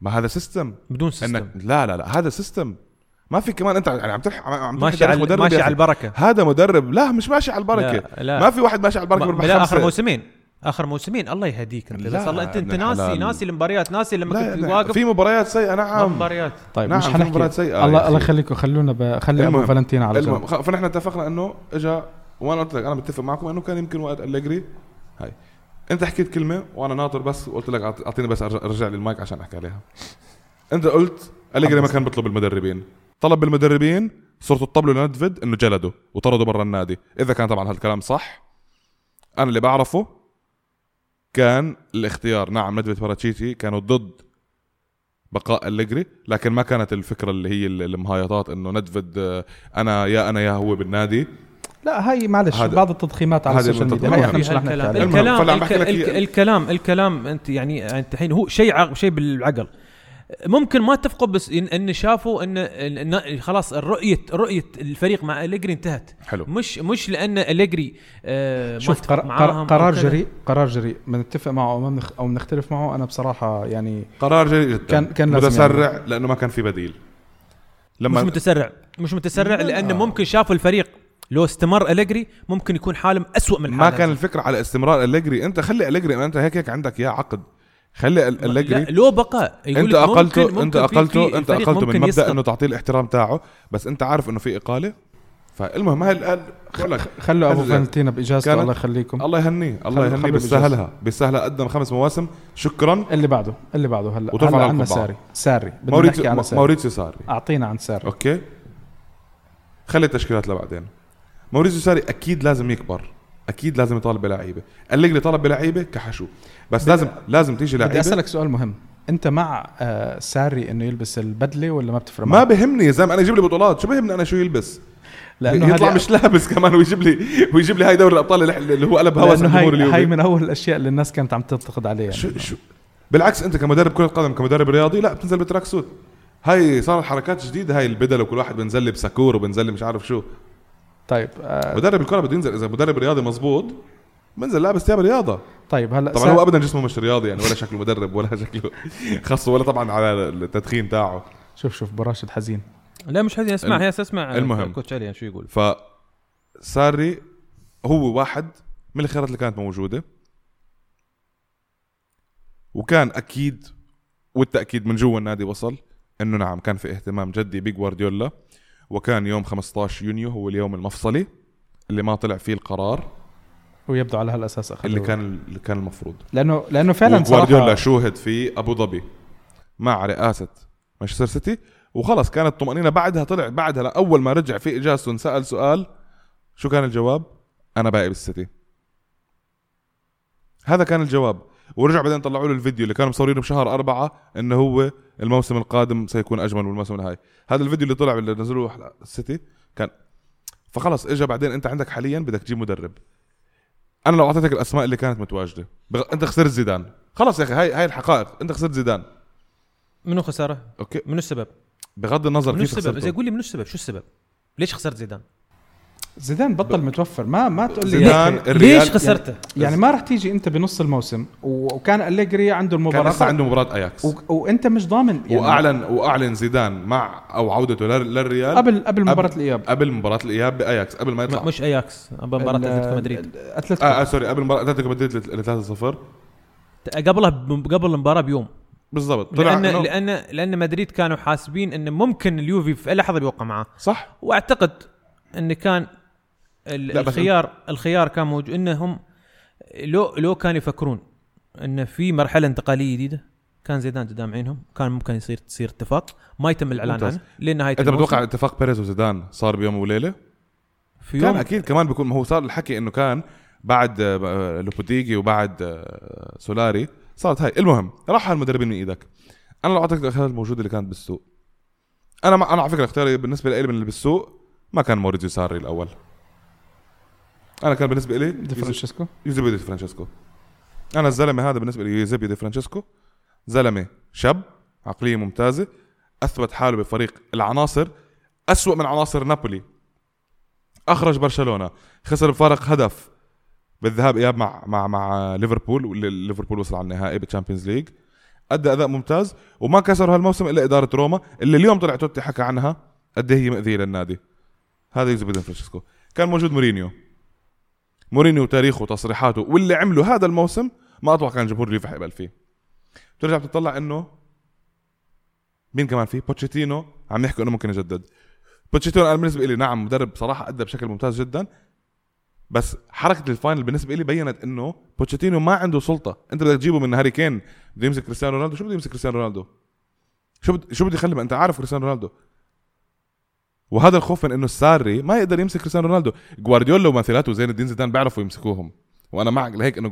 ما هذا سيستم بدون سيستم إنك لا هذا سيستم ما في كمان. انت يعني عم ماشي على البركه. هذا مدرب لا مش ماشي على البركه, لا ما في واحد ماشي على البركه بلا اخر موسمين الله يهديك انت ناسي المباريات, ناسي لما كنت واقف في مباريات سيئه. نعم مباريات طيب نعم مش مباريات سيئه. الله يخليكم خلونا خلي ابو فالنتين على جنب. فنحن اتفقنا انه اجا وانا قلت لك انا متفق معكم انه كان يمكن وقت أليجري. هاي انت حكيت كلمه وانا ناطر بس قلت لك اعطيني بس ارجع لي المايك عشان احكي عليها. انت قلت أليجري ما كان بيطلب المدربين, طلب بالمدربين صرت الطبل لندفيد انه جلده وطرده برا النادي. اذا كان طبعا هالكلام صح, انا اللي بعرفه كان الاختيار نعم ندفيد باراتشيتي كانوا ضد بقاء أليجري, لكن ما كانت الفكرة اللي هي المهايطات انه ندفيد انا يا هو بالنادي. لا هاي معلش بعض التضخيمات على السوشيال ميديا هاي مش رح نحكي عليها. الكلام انت يعني انت الحين هو شيء بالعقل. ممكن ما اتفقوا بس ان شافوا ان خلاص رؤيه الفريق مع أليجري انتهت. حلو. مش لان أليجري شوف قرار جريء بنتفق معه او بنختلف معه. انا بصراحه يعني قرار جريء جدا كان متسرع يعني. لانه ما كان في بديل. لما مش متسرع لان ممكن شافوا الفريق لو استمر أليجري ممكن يكون حالم أسوأ من حالة. ما كان الفكرة على استمرار أليجري. انت خلي أليجري، ما انت هيك عندك يا عقد، خلي أليجري لو بقى انت اقلته ممكن انت اقلته انت اقلته من مبدأ انه تعطيه الاحترام تاعه، بس انت عارف انه في اقالة. فالمهم هل خلوا ابو فلنتينا باجازته. الله يخليكم، الله يهنيه، الله يهنيه، بسهلها قدم 5 مواسم. شكرا. اللي بعده هلا عندنا ساري موريتسيو ساري. اعطينا عن ساري. اوكي، خلي التشكيلات لبعدين. موريزيو ساري اكيد لازم يكبر، اكيد لازم يطالب بلاعيبه. أليجري طلب بلاعيبه كحشو، بس لازم تيجي لاعيبه. بدي اسالك سؤال مهم، انت مع ساري انه يلبس البدله ولا ما بتفرق معك؟ ما بهمني يا زلمه، انا يجيب لي بطولات، شو بهمني انا شو يلبس؟ لانه يطلع مش لابس كمان ويجيب لي هاي دوري الابطال اللي هو قلب هوس الجمهور اليومي. هاي من اول الاشياء اللي الناس كانت عم تنتقد عليها يعني. شو بالعكس انت كمدرب كره قدم، كمدرب رياضي، لا بتنزل بتراك سوت. هاي صارت حركات جديده، هاي البدله وكل واحد بنزل بساكور وبنزل مش عارف شو. طيب مدرب الكره بده ينزل، اذا مدرب رياضي مزبوط بنزل لابس ثياب رياضه. طيب هلا طبعا هو ابدا جسمه مش رياضي يعني، ولا شكله مدرب ولا شكله خاصه، ولا طبعا على التدخين تاعه. شوف براشد حزين. لا مش حزين، اسمع هي اسمع الكوتش علي شو يقول. ف ساري هو واحد من الخيارات اللي كانت موجوده، وكان اكيد والتاكيد من جوا النادي وصل انه نعم كان في اهتمام جدي بجوارديولا، وكان يوم 15 يونيو هو اليوم المفصلي اللي ما طلع فيه القرار، ويبدو على هالاساس اخذ اللي كان المفروض، لانه فعلا جوارديولا شوهد في ابو ظبي مع رئاسه مانشستر سيتي، وخلص كانت طمأنينة. بعدها اول ما رجع في اجازته سأل سؤال، شو كان الجواب؟ انا باقي بالسيتي. هذا كان الجواب. ورجع بعدين طلعوا له الفيديو اللي كانوا مصورينه بشهر 4 انه هو الموسم القادم سيكون اجمل من الموسم هاي. هذا الفيديو اللي طلع اللي نزلوه على السيتي كان. فخلص اجا بعدين انت عندك حاليا بدك تجيب مدرب. انا لو اعطيتك الاسماء اللي كانت متواجده انت خسرت زيدان. خلص يا اخي، هاي الحقائق، انت خسرت زيدان. منو خساره؟ اوكي، منو السبب؟ بغض النظر كيف خسرته، اذا قول لي منو السبب، شو السبب ليش خسرت زيدان؟ زيدان بطل متوفر. ما تقول لي ليش خسرته يعني ما رح تيجي انت بنص الموسم وكان أليجري عنده المباراه، كان عنده مباراه اياكس وانت مش ضامن يعني. واعلن زيدان مع او عودته للريال قبل مباراه الاياب، قبل مباراه الاياب باياكس، قبل ما يطلع مش اياكس، قبل مباراه اتلتيكو مدريد. سوري، قبل مباراه اتلتيكو مدريد 3-0، قبلها قبل المباراه بيوم بالضبط. لان مدريد كانوا حاسبين ان ممكن اليوفي في لحظه بيوقع معاه، صح؟ واعتقد ان كان الخيار كان موجود، انهم لو كانوا يفكرون ان في مرحله انتقاليه جديده كان زيدان قدام عينهم، كان ممكن يصير اتفاق ما يتم الاعلان عنه لنهايه. انت بتوقع اتفاق بيريز وزيدان صار بيوم وليله؟ في يوم كان اكيد كمان بيكون. ما هو صار الحكي انه كان بعد لوبوديجي وبعد سولاري صارت هاي. المهم راح على المدربين من ايدك. انا لو اعطيتك الخيارات الموجوده اللي كانت بالسوق، انا على فكره اختياري بالنسبه لي من اللي بالسوق ما كان موريتسيو ساري الاول. انا كان بالنسبه لي يوزيبيو دي فرانشيسكو. انا الزلمه هذا بالنسبه لي يوزيبيو دي فرانشيسكو زلمه شاب، عقليه ممتازه، اثبت حاله بفريق العناصر اسوا من عناصر نابولي، اخرج برشلونه، خسر بفارق هدف بالذهاب اياب مع ليفربول، وليفربول وصل على النهائي بالتشامبيونز ليج، ادى اداء ممتاز، وما كسر هالموسم الا اداره روما اللي اليوم طلع توتي حكى عنها قد هي مؤذيه للنادي. هذا يوزيبيو دي فرانشيسكو. كان موجود مورينيو تاريخه وتصريحاته واللي عمله هذا الموسم، ما أطوع كان جمهور اليوفي حيقبل فيه. بترجع بتطلع إنه مين كمان فيه؟ بوتشيتينو عم يحكي إنه ممكن يجدد. بوتشيتينو أنا بالنسبة إلي نعم مدرب صراحة أدى بشكل ممتاز جدا، بس حركة الفاينل بالنسبة إلي بيّنت إنه بوتشيتينو ما عنده سلطة. أنت بدك تجيبه من هاري كين بده يمسك كريستيانو رونالدو، شو بده يمسك كريستيانو رونالدو؟ شو بده يخلي؟ أنت عارف كريستيانو رونالدو، وهذا الخوف من انه الساري ما يقدر يمسك كريستيانو رونالدو. جوارديولا ومثلاته زين الدين زيدان بيعرفوا يمسكوهم، وانا مع لهيك انه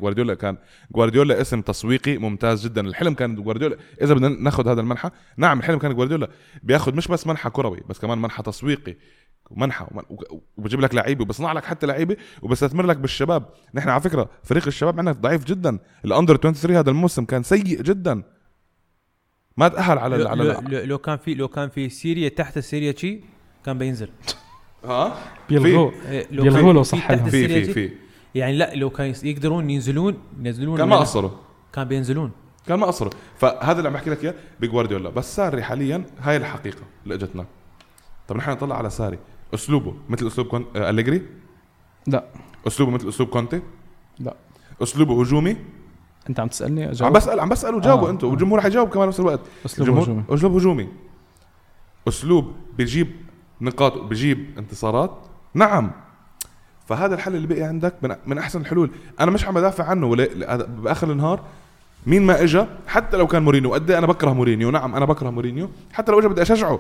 جوارديولا اسم تسويقي ممتاز جدا. الحلم كان جوارديولا، اذا بدنا ناخذ هذا المنحى، نعم الحلم كان جوارديولا بياخذ مش بس منحى كروي، بس كمان منحى تسويقي ومنحى، وبجيب لك لعيبه وبصنع لك حتى لعيبه وبستثمر لك بالشباب. نحن على فكره فريق الشباب عندنا ضعيف جدا، الاندر 23 هذا الموسم كان سيء جدا، ما تأهل على لو, على لو, لو كان في سيريا تحت السيريا شيء كان بينزل ها بيلغوا لو صح في يعني لا لو كان يقدرون ينزلون كان ما قصروا كان بينزلون كان ما قصروا. فهذا اللي عم بحكي لك اياه بجوارديولا. بس ساري حاليا هاي الحقيقه اللي اجتنا. طب نحن نطلع على ساري اسلوبه مثل اسلوب أليجري؟ لا. اسلوبه مثل اسلوب كونتي؟ لا. اسلوبه هجومي؟ انت عم تسالني اجاوب؟ عم بسال وجاوبوا انتوا والجمهور حيجاوب كمان نفس الوقت. اسلوب هجومي اسلوب بيجيب نقاط بيجيب انتصارات. نعم. فهذا الحل اللي بقي عندك من احسن الحلول. انا مش عم بدافع عنه باخر النهار مين ما اجى حتى لو كان مورينيو. قد انا بكره مورينيو. نعم انا بكره مورينيو. حتى لو اجى بدي اشجعه.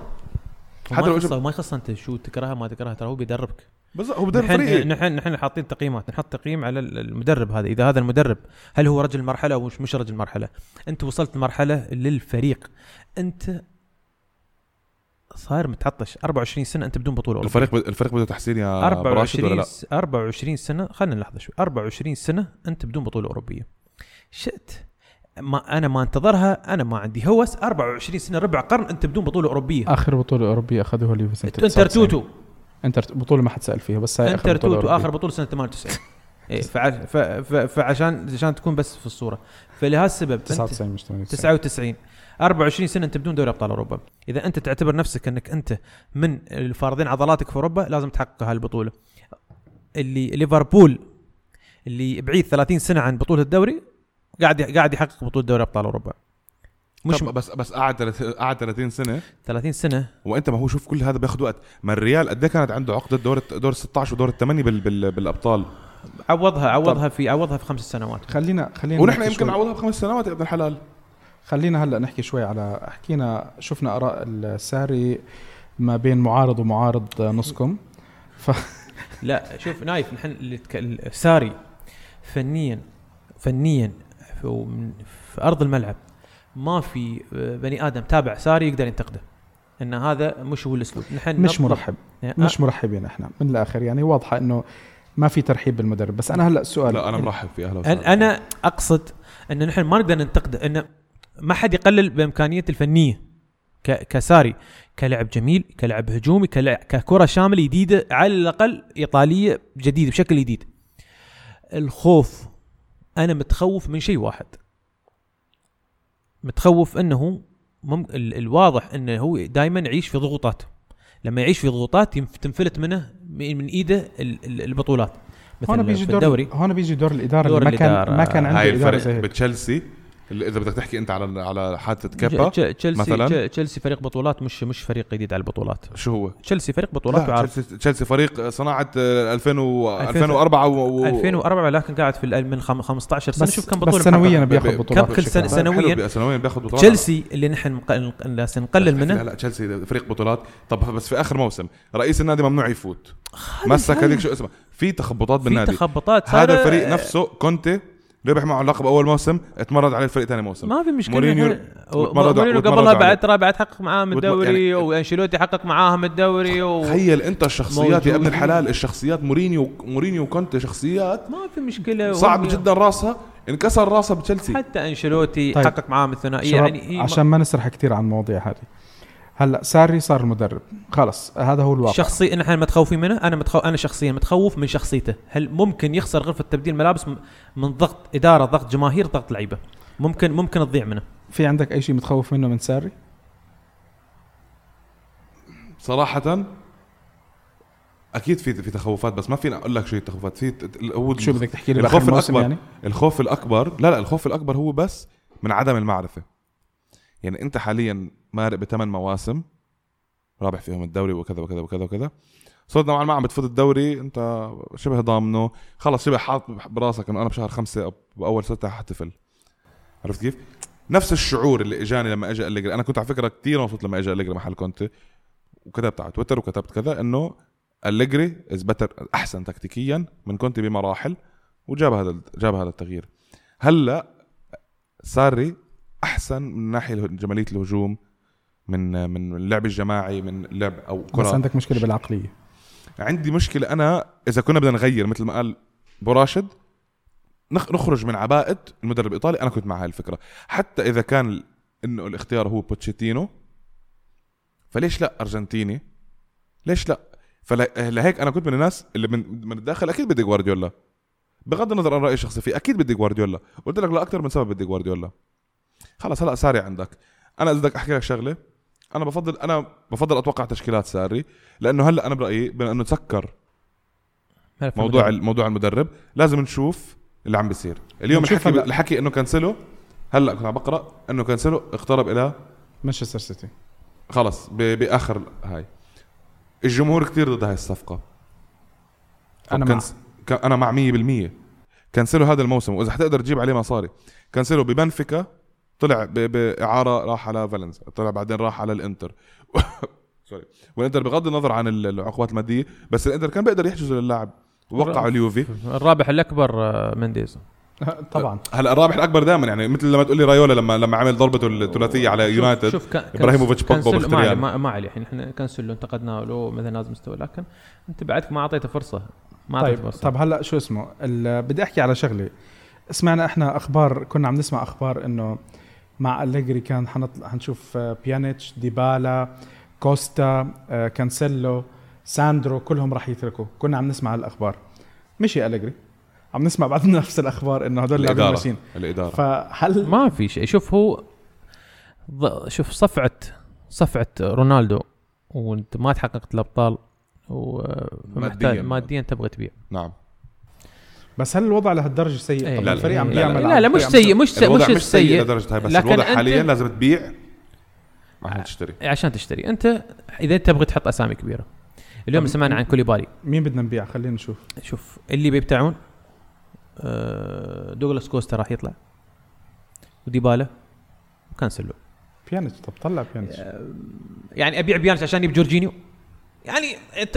حتى لو اجى ما يخص انت شو تكرهها ما تكرهها ترى هو بيدربك. بالضبط هو بيدرب فريقي. نحن حاطين تقييمات. نحط تقييم على المدرب هذا. اذا هذا المدرب هل هو رجل مرحله او مش رجل مرحله. انت وصلت لمرحله للفريق انت صار متعطش 24 سنه انت بدون بطوله. الفريق بده تحسين يا 24 سنه. خلينا نلحظه شوي. 24 سنه انت بدون بطوله اوروبيه. شئت ما انا ما انتظرها. انا ما عندي هوس. 24 سنه ربع قرن انت بدون بطوله اوروبيه. اخر بطوله اوروبيه اخذوها لي سنه انترتوتو. بطوله ما حد سال فيها بس هاي انترتوتو اخر بطوله سنه 98. ايه فعشان تكون بس في الصوره. فلهذا السبب 99 24 سنه انت بدون دوري ابطال اوروبا. اذا انت تعتبر نفسك انك انت من الفارضين عضلاتك في اوروبا لازم تحقق هالبطوله. اللي ليفربول اللي بعيد 30 سنه عن بطوله الدوري قاعد يحقق بطوله دوري ابطال اوروبا. مش بس قعد 30 سنه وانت ما هو شوف كل هذا بياخذ وقت. ما الريال قد ايه كانت عنده عقده دور 16 ودور 8 بالابطال. عوضها في 5 سنوات. خلينا ونحن يمكن نعوضها ب5 سنوات يا ابن الحلال. خلينا هلا نحكي شوي على شفنا اراء الساري ما بين معارض ومعارض نصكم لا شوف نايف نحن الساري فنيا في ارض الملعب ما في بني ادم تابع ساري يقدر ينتقده ان هذا مش هو الاسلوب. نحن مش مرحب مش مرحبين احنا من الاخر. يعني واضحه انه ما في ترحيب بالمدرب. بس انا هلا السؤال لا انا مرحب في اهلا وسهلا. انا اقصد ان نحن ما نقدر ننتقده ان ما حد يقلل بامكانيه الفنيه كساري كلاعب جميل كلاعب هجومي ككره شامله جديده على الاقل ايطاليه جديده بشكل جديد. الخوف انا متخوف من شيء واحد. متخوف انه الواضح انه هو دائما يعيش في ضغوطات. لما يعيش في ضغوطات تنفلت منه من ايده البطولات. مثلا في الدوري هون بيجي دور الاداره. ما كان عنده اداره زي هيك بتشيلسي. اذا بدك تحكي انت على حادثه كابا مثلا. تشيلسي فريق بطولات مش فريق جديد على البطولات. شو هو تشيلسي؟ فريق بطولات وعارف. تشيلسي فريق صناعه 2004 لكن قاعد في من 15 سنه. شوف كم بطوله سنويا بياخذ بطولات. كل سنويا بياخذ بطولات. تشيلسي اللي نحن نقلل منه. لا تشيلسي فريق بطولات. طب بس في اخر موسم رئيس النادي ممنوع يفوت مسك هذيك شو اسمه في تخبطات بالنادي. هذا الفريق نفسه كونتي ربح معه اللقب أول موسم اتمرد عليه الفريق ثاني موسم. ما في مشكلة. مورينيو قبلها بعد رابع حقق معاه من الدوري وأنشيلوتي حقق معاهم الدوري تخيل أنت الشخصيات يا ابن الحلال. الشخصيات مورينيو كنت شخصيات ما في مشكلة صعب جدا. راسها انكسر راسها بتشيلسي. حتى أنشيلوتي طيب. حقق معاهم الثنائية يعني عشان ما نسرح كتير عن المواضيع هذه. هلا ساري صار المدرب خلاص هذا هو الواقع. شخصي نحن متخوفين منه. انا شخصيا متخوف من شخصيته. هل ممكن يخسر غرفه تبديل ملابس من ضغط اداره ضغط جماهير ضغط لعيبه؟ ممكن تضيع منه. في عندك اي شيء متخوف منه من ساري؟ صراحه اكيد في تخوفات بس ما فينا اقول لك شيء. تخوفات في شو بدك تحكي لي؟ الخوف الاكبر يعني؟ الخوف الاكبر لا الخوف الاكبر هو بس من عدم المعرفه. يعني انت حاليا مارق ب8 مواسم رابح فيهم الدوري وكذا وكذا وكذا وكذا. صرت نوعا ما عم بتفوت الدوري انت شبه ضامنه خلص. شبه حاط براسك انه انا بشهر 5 باول 6 ححتفل. عرفت كيف؟ نفس الشعور اللي اجاني لما اجى أليجري. انا كنت على فكره كثير مبسوط لما اجى أليجري محل كنت وكتبت على تويتر وكتبت كذا انه أليجري اثبت احسن تكتيكيا من كنت بمراحل وجاب هذا التغيير. هلا ساري احسن من ناحيه جماليه الهجوم من اللعب الجماعي من لعب او كره. بس عندك مشكله بالعقليه. عندي مشكله انا اذا كنا بدنا نغير مثل ما قال براشد نخرج من عباءه المدرب الايطالي. انا كنت مع هاي الفكره حتى اذا كان انه الاختيار هو بوتشيتينو، فليش لا أرجنتيني؟ ليش لا؟ فلهيك انا كنت من الناس اللي من الداخل اكيد بدي جوارديولا، بغض النظر عن رايي شخصي فيه اكيد بدي جوارديولا. قلت لك لا اكثر من سبب بدي جوارديولا. خلاص هلا ساري عندك. انا بدك احكي لك شغله، انا بفضل اتوقع تشكيلات ساري، لانه هلا انا برايي بانه تسكر موضوع المدرب، لازم نشوف اللي عم بيصير اليوم. الحكي انه كانسلو، هلا كنت عم بقرا انه كانسلو اقترب الى مانشستر سيتي خلاص باخر هاي. الجمهور كتير ضد هاي الصفقه، انا مع 100%. كانسلو هذا الموسم واذا حتقدر تجيب عليه مصاري. كانسلو ببنفيكا طلع باعاره، راح على فالنسيا، طلع بعدين راح على الانتر سوري والانتر بغض النظر عن العقوبات الماديه، بس الانتر كان بيقدر يحجز للاعب، وقعوا اليوفي. الرابح الاكبر منديز طبعا. هلا الرابح الاكبر دائما يعني مثل لما تقول لي رايولا لما عمل ضربته الثلاثيه على يونايتد، ابراهيموفيتش بوجبا باختيار ما عليه. الحين احنا كانسلو انتقدناه له مثلا لازم مستوى، لكن انت بعدك ما اعطيته فرصه. طيب هلا شو اسمه، بدي احكي على شغله. سمعنا احنا اخبار، كنا عم نسمع اخبار انه مع أليجري كان حنشوف بيانيتش، ديبالا، كوستا، كانسيلو، ساندرو كلهم راح يتركوا. كنا عم نسمع هالاخبار. مشي أليجري، عم نسمع بعد نفس الاخبار انه هذول اللاعبين ماشيين الاداره. فهل ما في شيء؟ شوف هو شوف صفعه رونالدو وانت ما تحققت الابطال ومحتاج ماديا تبغى تبيع. نعم، بس هل الوضع لهالدرجه سيء؟ أيه. طب الفريق عم يعمل لا مش سيء لدرجه هاي، بس الوضع حاليا لازم تبيع عشان تشتري. انت اذا تبغى تحط اسامي كبيره. اليوم سمعنا عن كوليبالي، مين بدنا نبيع؟ خلينا نشوف. شوف اللي بيبتاعون دوغلاس كوستا راح يطلع، وديبالا، وكانسلو، بيانيتش. طب طلع بيانيتش، يعني ابيع بيانيتش عشان يجيب جورجينيو؟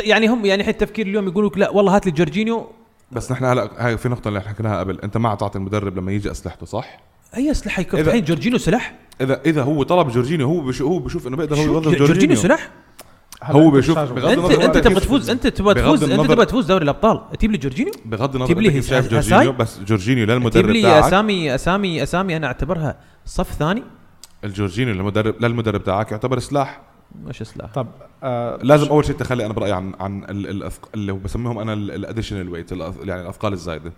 يعني هم يعني حتى التفكير اليوم يقولوا لا والله هات لي جورجينيو. بس نحن هلا هاي في نقطه اللي حكيناها قبل، انت ما اعطيت المدرب لما يجي اسلحته، صح؟ اي اسلحه يكون الحين جورجينيو سلاح. اذا هو طلب جورجينيو، هو بشوف انه بيقدر هو يوظف جورجينيو سلاح. هو بيشوف انت تبغى تفوز، انت تبغى تفوز دوري الابطال، تجيب لي جورجينيو بغض النظر عن شايف جورجينيو. بس جورجينيو للمدرب تاعك، تجيب لي اسامي انا اعتبرها صف ثاني. الجورجينيو للمدرب تاعك يعتبر سلاح، مش سلاح. طب لازم اول شيء تخلي، انا برايي عن اللي بسميهم انا الاديشنال ويت، يعني الاثقال الزايده،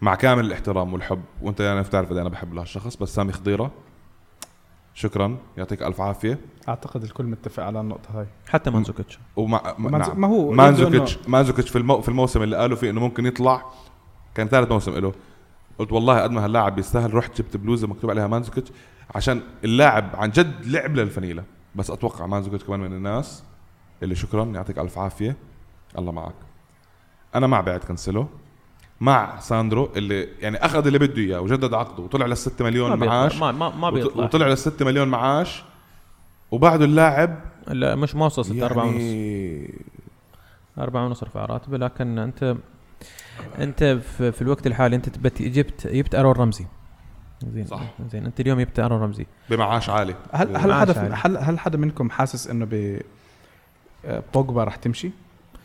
مع كامل الاحترام والحب. وانت يعني بتعرف انا بحب لهالشخص، بس سامي خضيره شكرا، يعطيك الف عافيه. اعتقد الكل متفق على النقطه هاي، حتى مانزوكيتش. ومع نعم. ما هو مانزوكيتش في الموسم اللي قالوا فيه انه ممكن يطلع، كان ثالث موسم له، قلت والله قد ما هاللاعب يستاهل. رحت جبت بلوزه مكتوب عليها مانزوكيتش عشان اللاعب عن جد لعب للفنيله. بس اتوقع مانزوكيتش كمان من الناس اللي شكرا، يعطيك الف عافيه، الله معك. انا مع بعد كانسلو، مع ساندرو اللي يعني اخذ اللي بده اياه وجدد عقده وطلع لل 6 مليون معاش، ما بيطلع. وطلع لل 6 مليون معاش وبعده اللاعب لا مش موصل 6 4 ونص 4 ونص رفع راتبه. لكن انت في الوقت الحالي انت جبت ارون رمزي زين انت اليوم جبت ارون رمزي بمعاش عالي. هل حدا منكم حاسس انه بوجبا راح تمشي؟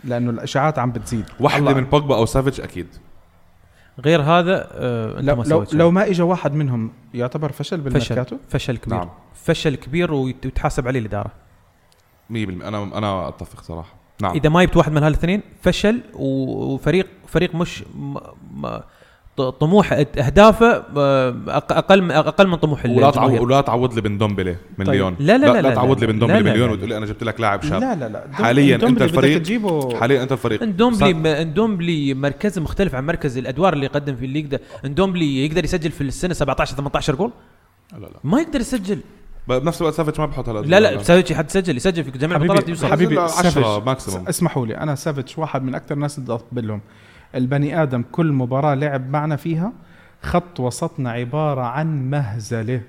لانه الاشاعات عم بتزيد. واحده من بوجبا او سافيتش اكيد. غير هذا لو ما اجى واحد منهم يعتبر فشل بالميركاتو. فشل كبير. نعم. فشل كبير ويتحاسب عليه الاداره 100%. انا اتفق صراحه. نعم. اذا ما جبت واحد من هالاثنين فشل، وفريق مش طموح اهدافه اقل من طموح اللاعب. ولا تعوض لي بندومبلي مليون. طيب. لا تعوض لي بندومبلي مليون وتقول لي انا جبت لك لاعب شاب. حاليا انت الفريق اندومبلي مركزه مختلف عن مركز الادوار اللي يقدم في الليج ده. اندومبلي يقدر يسجل في السنه 17 18 جول، لا ما يقدر يسجل. بنفس الوقت سافيتش ما بحط هلا، لا سافيتش حد يسجل في جميع البطولات، يوصل حبيبي 10 ماكسيموم. اسمحوا لي، انا سافيتش واحد من اكثر الناس اللي بقبلهم. البني آدم كل مباراة لعب معنا فيها خط وسطنا عبارة عن مهزلة.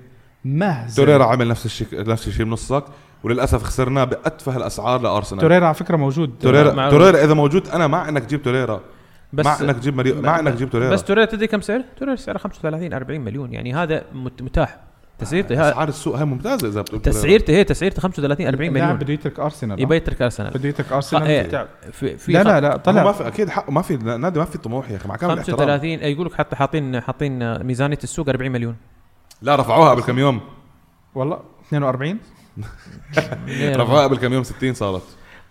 توريرا عمل نفس الشيء بنصك، وللأسف خسرناه بأتفه الأسعار لأرسنال. توريرا على فكرة موجود. توريرا إذا موجود أنا مع إنك تجيب توريرا، مع إنك تجيب مريو، مع إنك تجيب توريرا. بس توريرا تدري كم سعر؟ توريرا سعره 35-40 مليون، يعني هذا متاح. تسعيرته اسعار السوق هي ممتازه. اذا تسعيرته هي تسعيرته 35-40 مليون. لاعب بده يترك ارسنال، يبقى يترك ارسنال، بده يترك ارسنال. لا طلع ما في، اكيد حق، ما في نادي، ما في طموح يا اخي مع كامل الاحترام. 35 يقول لك حتى حاطين ميزانيه السوق 40 مليون. لا رفعوها قبل كم يوم. والله 42 رفعها قبل كم يوم 60 صارت.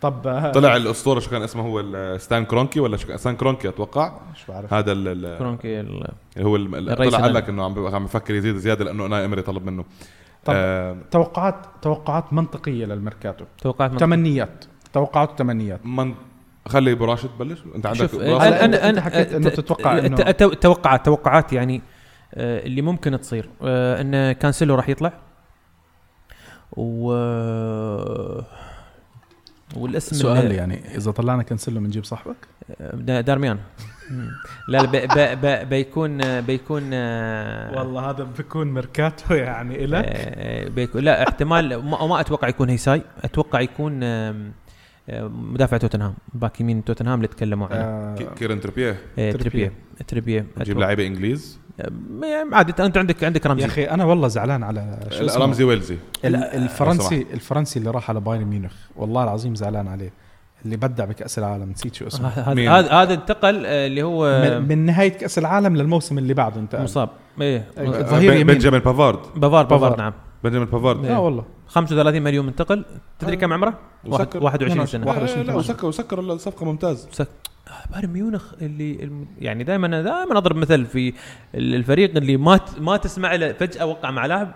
طب طلع الاسطوره شو كان اسمه هو ستان كرونكي ولا شو ستان كرونكي اتوقع مش بعرف هذا كرونكي اللي هو طلع قال لك انه عم بفكر يزيد زياده لانه انا امري طلب منه. طب توقعات منطقيه للميركاتو, توقعات تمنيات, توقعات تمنيات. من خلي براشد بلش انت عندك انا حكيت انه تتوقع انه توقعات يعني اللي ممكن تصير ان كانسيلو راح يطلع والاسم سؤال يعني اذا طلعنا كانسيلو بنجيب صاحبك دارميان لا بيكون والله هذا بيكون ميركاتو يعني لك بيكون لا احتمال ما اتوقع يكون هيساي, اتوقع يكون مدافع توتنهام باك يمين توتنهام اللي تكلموا عنه كيرن تريبيه تريبيه جيب لاعبي انجليز عادي. انت عندك رمزي يا اخي, انا والله زعلان على رمزي ويلزي الفرنسي اللي راح على بايرن ميونخ, والله العظيم زعلان عليه, اللي بدع بكاس العالم نسيت شو اسمه. هذا انتقل اللي هو من نهايه كاس العالم للموسم اللي بعده انتقل مصاب ظهير بنجامين بافارد نعم بنجامين بافارد لا والله 35 مليون انتقل. تدري كم عمره؟ 21 سنه. 21 سنه وسكر الصفقه ممتاز. بايرن ميونخ اللي يعني دائما اضرب مثل في الفريق اللي ما تسمع له فجاه وقع مع لاعب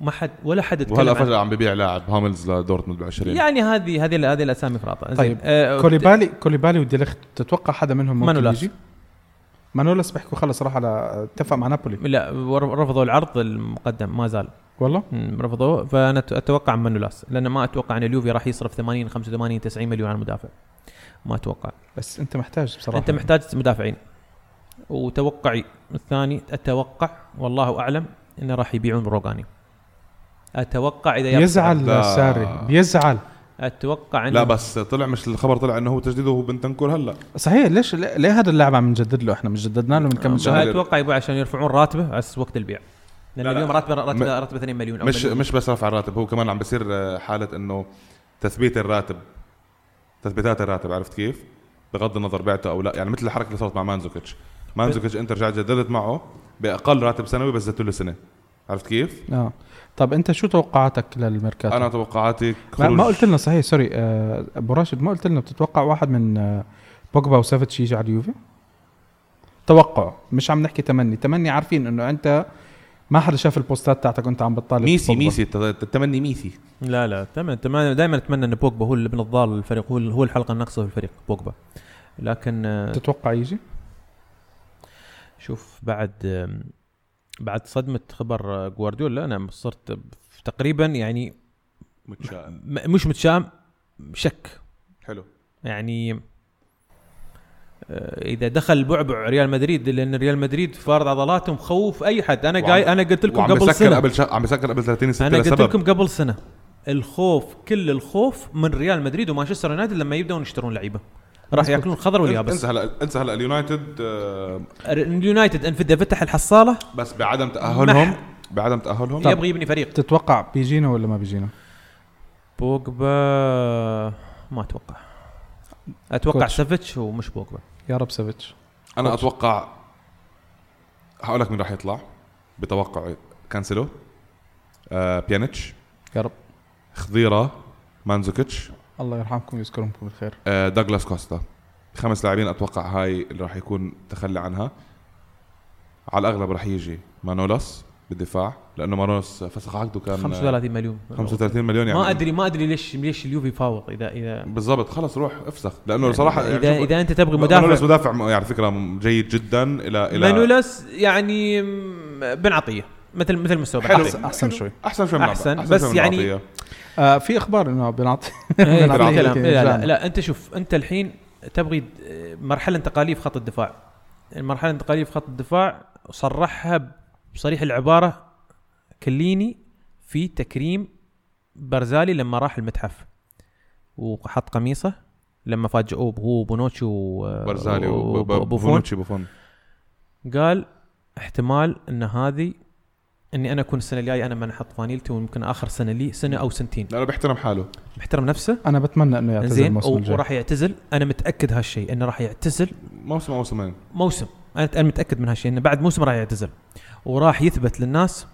ما حد ولا حد يتكلم وهلا فجاه عم ببيع لاعب هاملز لدورتموند ب20 يعني هذه الاسامي فراطه. طيب كوليبالي وديليخت تتوقع حدا منهم ممكن يجي؟ مانولاس بيحكوا خلص راح على اتفق مع نابولي. لا رفضوا العرض المقدم ما زال والله رفضوه, فانا اتوقع مانولاس لان ما اتوقع ان اليوفي راح يصرف 80 85 90 مليون على المدافع, ما اتوقع. بس انت محتاج بصراحه, انت محتاج مدافعين, وتوقعي الثاني اتوقع والله اعلم انه راح يبيعون روغاني. اتوقع اذا يزعل ساري بيزعل اتوقع انه لا, بس طلع مش الخبر طلع انه هو تجديده وبنتنكور هلا صحيح. ليش ليه هذا اللاعب عم نجدد له؟ احنا مش جددنا له من كم شهر. اتوقع يبيع عشان يرفعون راتبه على وقت البيع, لأن لا اليوم راتب 2 مليون أو مش بس رفع الراتب, هو كمان عم بصير حالة إنه تثبيت الراتب, تثبيتات الراتب, عرفت كيف؟ بغض النظر بعته أو لا, يعني مثل الحركة اللي صارت مع مانزوكيتش أنت رجعت جددت معه بأقل راتب سنوي بس زدت له سنة, عرفت كيف؟ آه. طب أنت شو توقعاتك للميركاتو؟ أنا توقعاتي ما قلت لنا صحيح سوري أبو راشد, ما قلت لنا بتتوقع واحد من بوجبا وسافيتش يجي على اليوفي؟ توقع, مش عم نحكي تمني, عارفين إنه أنت ما حد شاف البوستات تاعتك وانت عم بتطالب ميسي تمني ميسي. لا دائما اتمنى ان بوجبا هو اللي ابن الضال الفريق, هو الحلقه الناقصه في الفريق بوجبا. لكن تتوقع يجي؟ شوف بعد صدمه خبر جوارديولا انا صرت تقريبا يعني متشائم, مش متشائم, شك حلو يعني. اذا دخل بعبع ريال مدريد, لان ريال مدريد فارض عضلاته مخوف اي حد. انا قلت لكم قبل سنه عم بسكر قبل 30 سنه, انا قلت لكم قبل سنه الخوف, كل الخوف من ريال مدريد ومانشستر يونايتد لما يبداون يشترون لعيبه راح ياكلون خضر واليابس. انسى هلا اليونايتد انفده فتح الحصاله بس بعدم تاهلهم يبغى يبني فريق. تتوقع بيجينا ولا ما بيجينا بوجبا؟ ما اتوقع سافيتش ومش بوجبا. يا رب سافيتش. أنا أتوقع هقولك من راح يطلع بتوقع كانسيلو بيانيتش يا رب, خضيرة مانزوكيتش الله يرحمكم ويذكركم بالخير, داغلاس كوستا. 5 لاعبين أتوقع هاي اللي راح يكون تخلي عنها. على الأغلب راح يجي مانولاس بالدفاع لأنه مانولاس فسخ عقده كان 35 مليون يعني ما أدري ليش اليوفي فاوض إذا بالضبط خلص روح افسخ لأنه صراحة يعني إذا أنت تبغى مدافع مانولاس يعني فكرة جيد جدا إلى مانولاس يعني بنعطيه مثل مستوى أحسن شوي بس يعني في إخبار إنه بنعطيه لا أنت شوف أنت الحين تبغي مرحلة انتقالية في خط الدفاع. المرحلة الانتقالية في خط الدفاع صرحها بصريح العبارة كليني في تكريم برزالي لما راح المتحف وحط قميصه لما فاجئوه هو بونوتشي وبرزالي وبوفون قال احتمال ان هذه اني انا اكون السنه الجايه انا ما نحط فانيلتي وممكن اخر سنه لي سنه او سنتين. انا بحترم حاله, بحترم نفسه. انا بتمنى انه يعتزل الموسم الجاي وراح يعتزل, انا متاكد هالشيء انه راح يعتزل موسم او سنتين موسم, انا متاكد من هالشيء انه بعد موسم راح يعتزل وراح يثبت للناس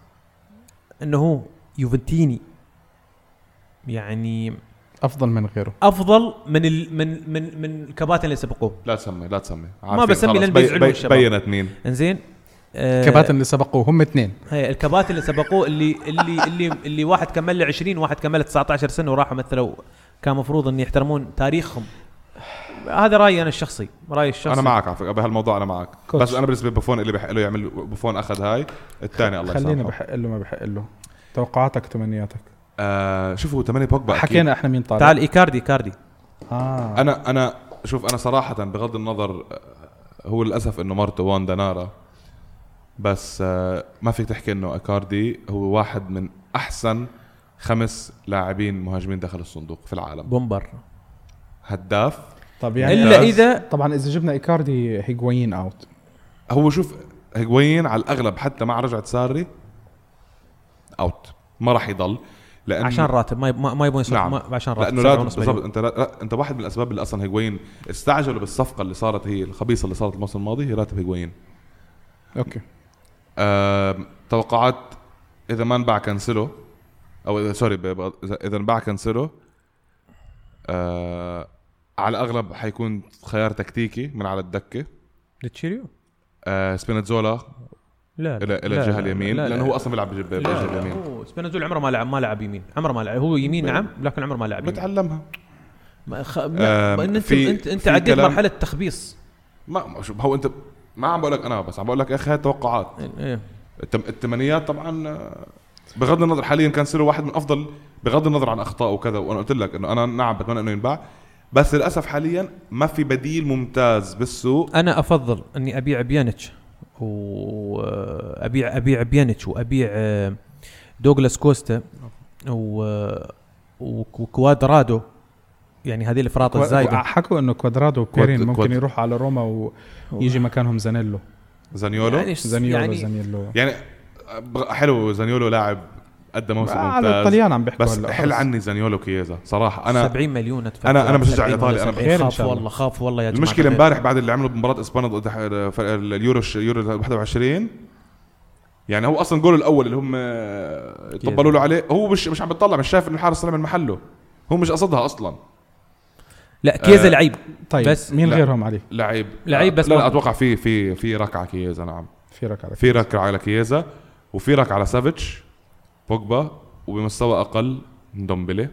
انه يوفنتيني يعني افضل من غيره، افضل من ال من من من الكباتن اللي سبقوه. لا تسمي لا تسمي، ما بسمي لان بيزعلوا الشباب. بينت مين؟ انزين الكباتن اللي سبقوه هم اثنين، هي الكباتن اللي سبقوه اللي اللي اللي اللي واحد كمل 20 واحد كمل 19 سنه وراحوا مثلوا، كان مفروض ان يحترمون تاريخهم. هذا رايي انا الشخصي، رايي الشخصي. انا معك على فكره بهالموضوع، انا معك كوتش. بس انا بالنسبه لبوفون اللي بحق له يعمل، بوفون اخذ هاي الثاني الله يسامحه، خلينا بحق له ما بحق له. توقعاتك تمنياتك؟ شوفوا 8 بوجبا حكينا احنا مين طالع، تعال ايكاردي كاردي. انا شوف، انا صراحه بغض النظر هو للاسف انه مرته واندا نارا، بس ما فيك تحكي انه ايكاردي هو واحد من احسن 5 لاعبين مهاجمين داخل الصندوق في العالم، بومبر، هداف. طب يعني الا اذا طبعا اذا جبنا ايكاردي هيغوين اوت، هو شوف هيغوين على الاغلب حتى مع رجعه ساري اوت ما راح يضل، لأن عشان راتب ما يبون يصرف. نعم. عشان راتب، لأنه بالضبط انت انت واحد من الاسباب اللي اصلا هيغوين استعجلوا بالصفقه اللي صارت، هي الخبيصه اللي صارت الموسم الماضي، هي راتب هيغوين. اوكي توقعات اذا ما انباع كانسلو، او اذا سوري اذا انباع كانسلو على الاغلب حيكون خيار تكتيكي من على الدكه لتشيريو سبينتزولا لا الى الجهه اليمين، لانه هو اصلا بيلعب بالجهه اليمين. سبينتزولا عمره ما لعب يمين، عمره ما لعب، هو يمين نعم لكن عمره ما لعب يمين، بتعلمها. انت عديت مرحله تخبيص، ما شوف هو انت ما عم بقول لك انا، بس عم بقول لك اخي هاي توقعات. ايه التمنيات طبعا بغض النظر حاليا كان سيلو واحد من افضل بغض النظر عن اخطاء وكذا، وانا قلت لك انه انا نعم بتمنى انه ينباع، بس للاسف حاليا ما في بديل ممتاز بالسوق. انا افضل اني ابيع بيانيتش وابيع بيانيتش وابيع دوغلاس كوستا وكوادرادو، يعني هذه الافراط الزايده. حكوا انه كوادرادو وكورين ممكن يروح على روما ويجي مكانهم زانيلو. زانيولو يعني حلو، زانيولو لاعب قد موسم ممتاز على الطليان عم بيحكوا، بس حل عني زانيولو كييزا صراحه. انا 70 مليون ادفع، انا بشجع ايطاليا، انا خاف والله يا جماعه. المشكله امبارح بعد اللي عمله بمباراه اسبانيا ضد اليورو 21، يعني هو اصلا جول الاول اللي هم طبلوا له عليه، هو مش عم بيطلع، مش شايف انه الحارس طلع من محله، هو مش قصدها اصلا. لا كييزا لعيب طيب، بس مين غيرهم عليه لعيب بس لا اتوقع في ركعه كييزا. نعم في ركعه على كييزا، وفي ركعه على سافيتش بوجبا، وبمستوى اقل دومبلي،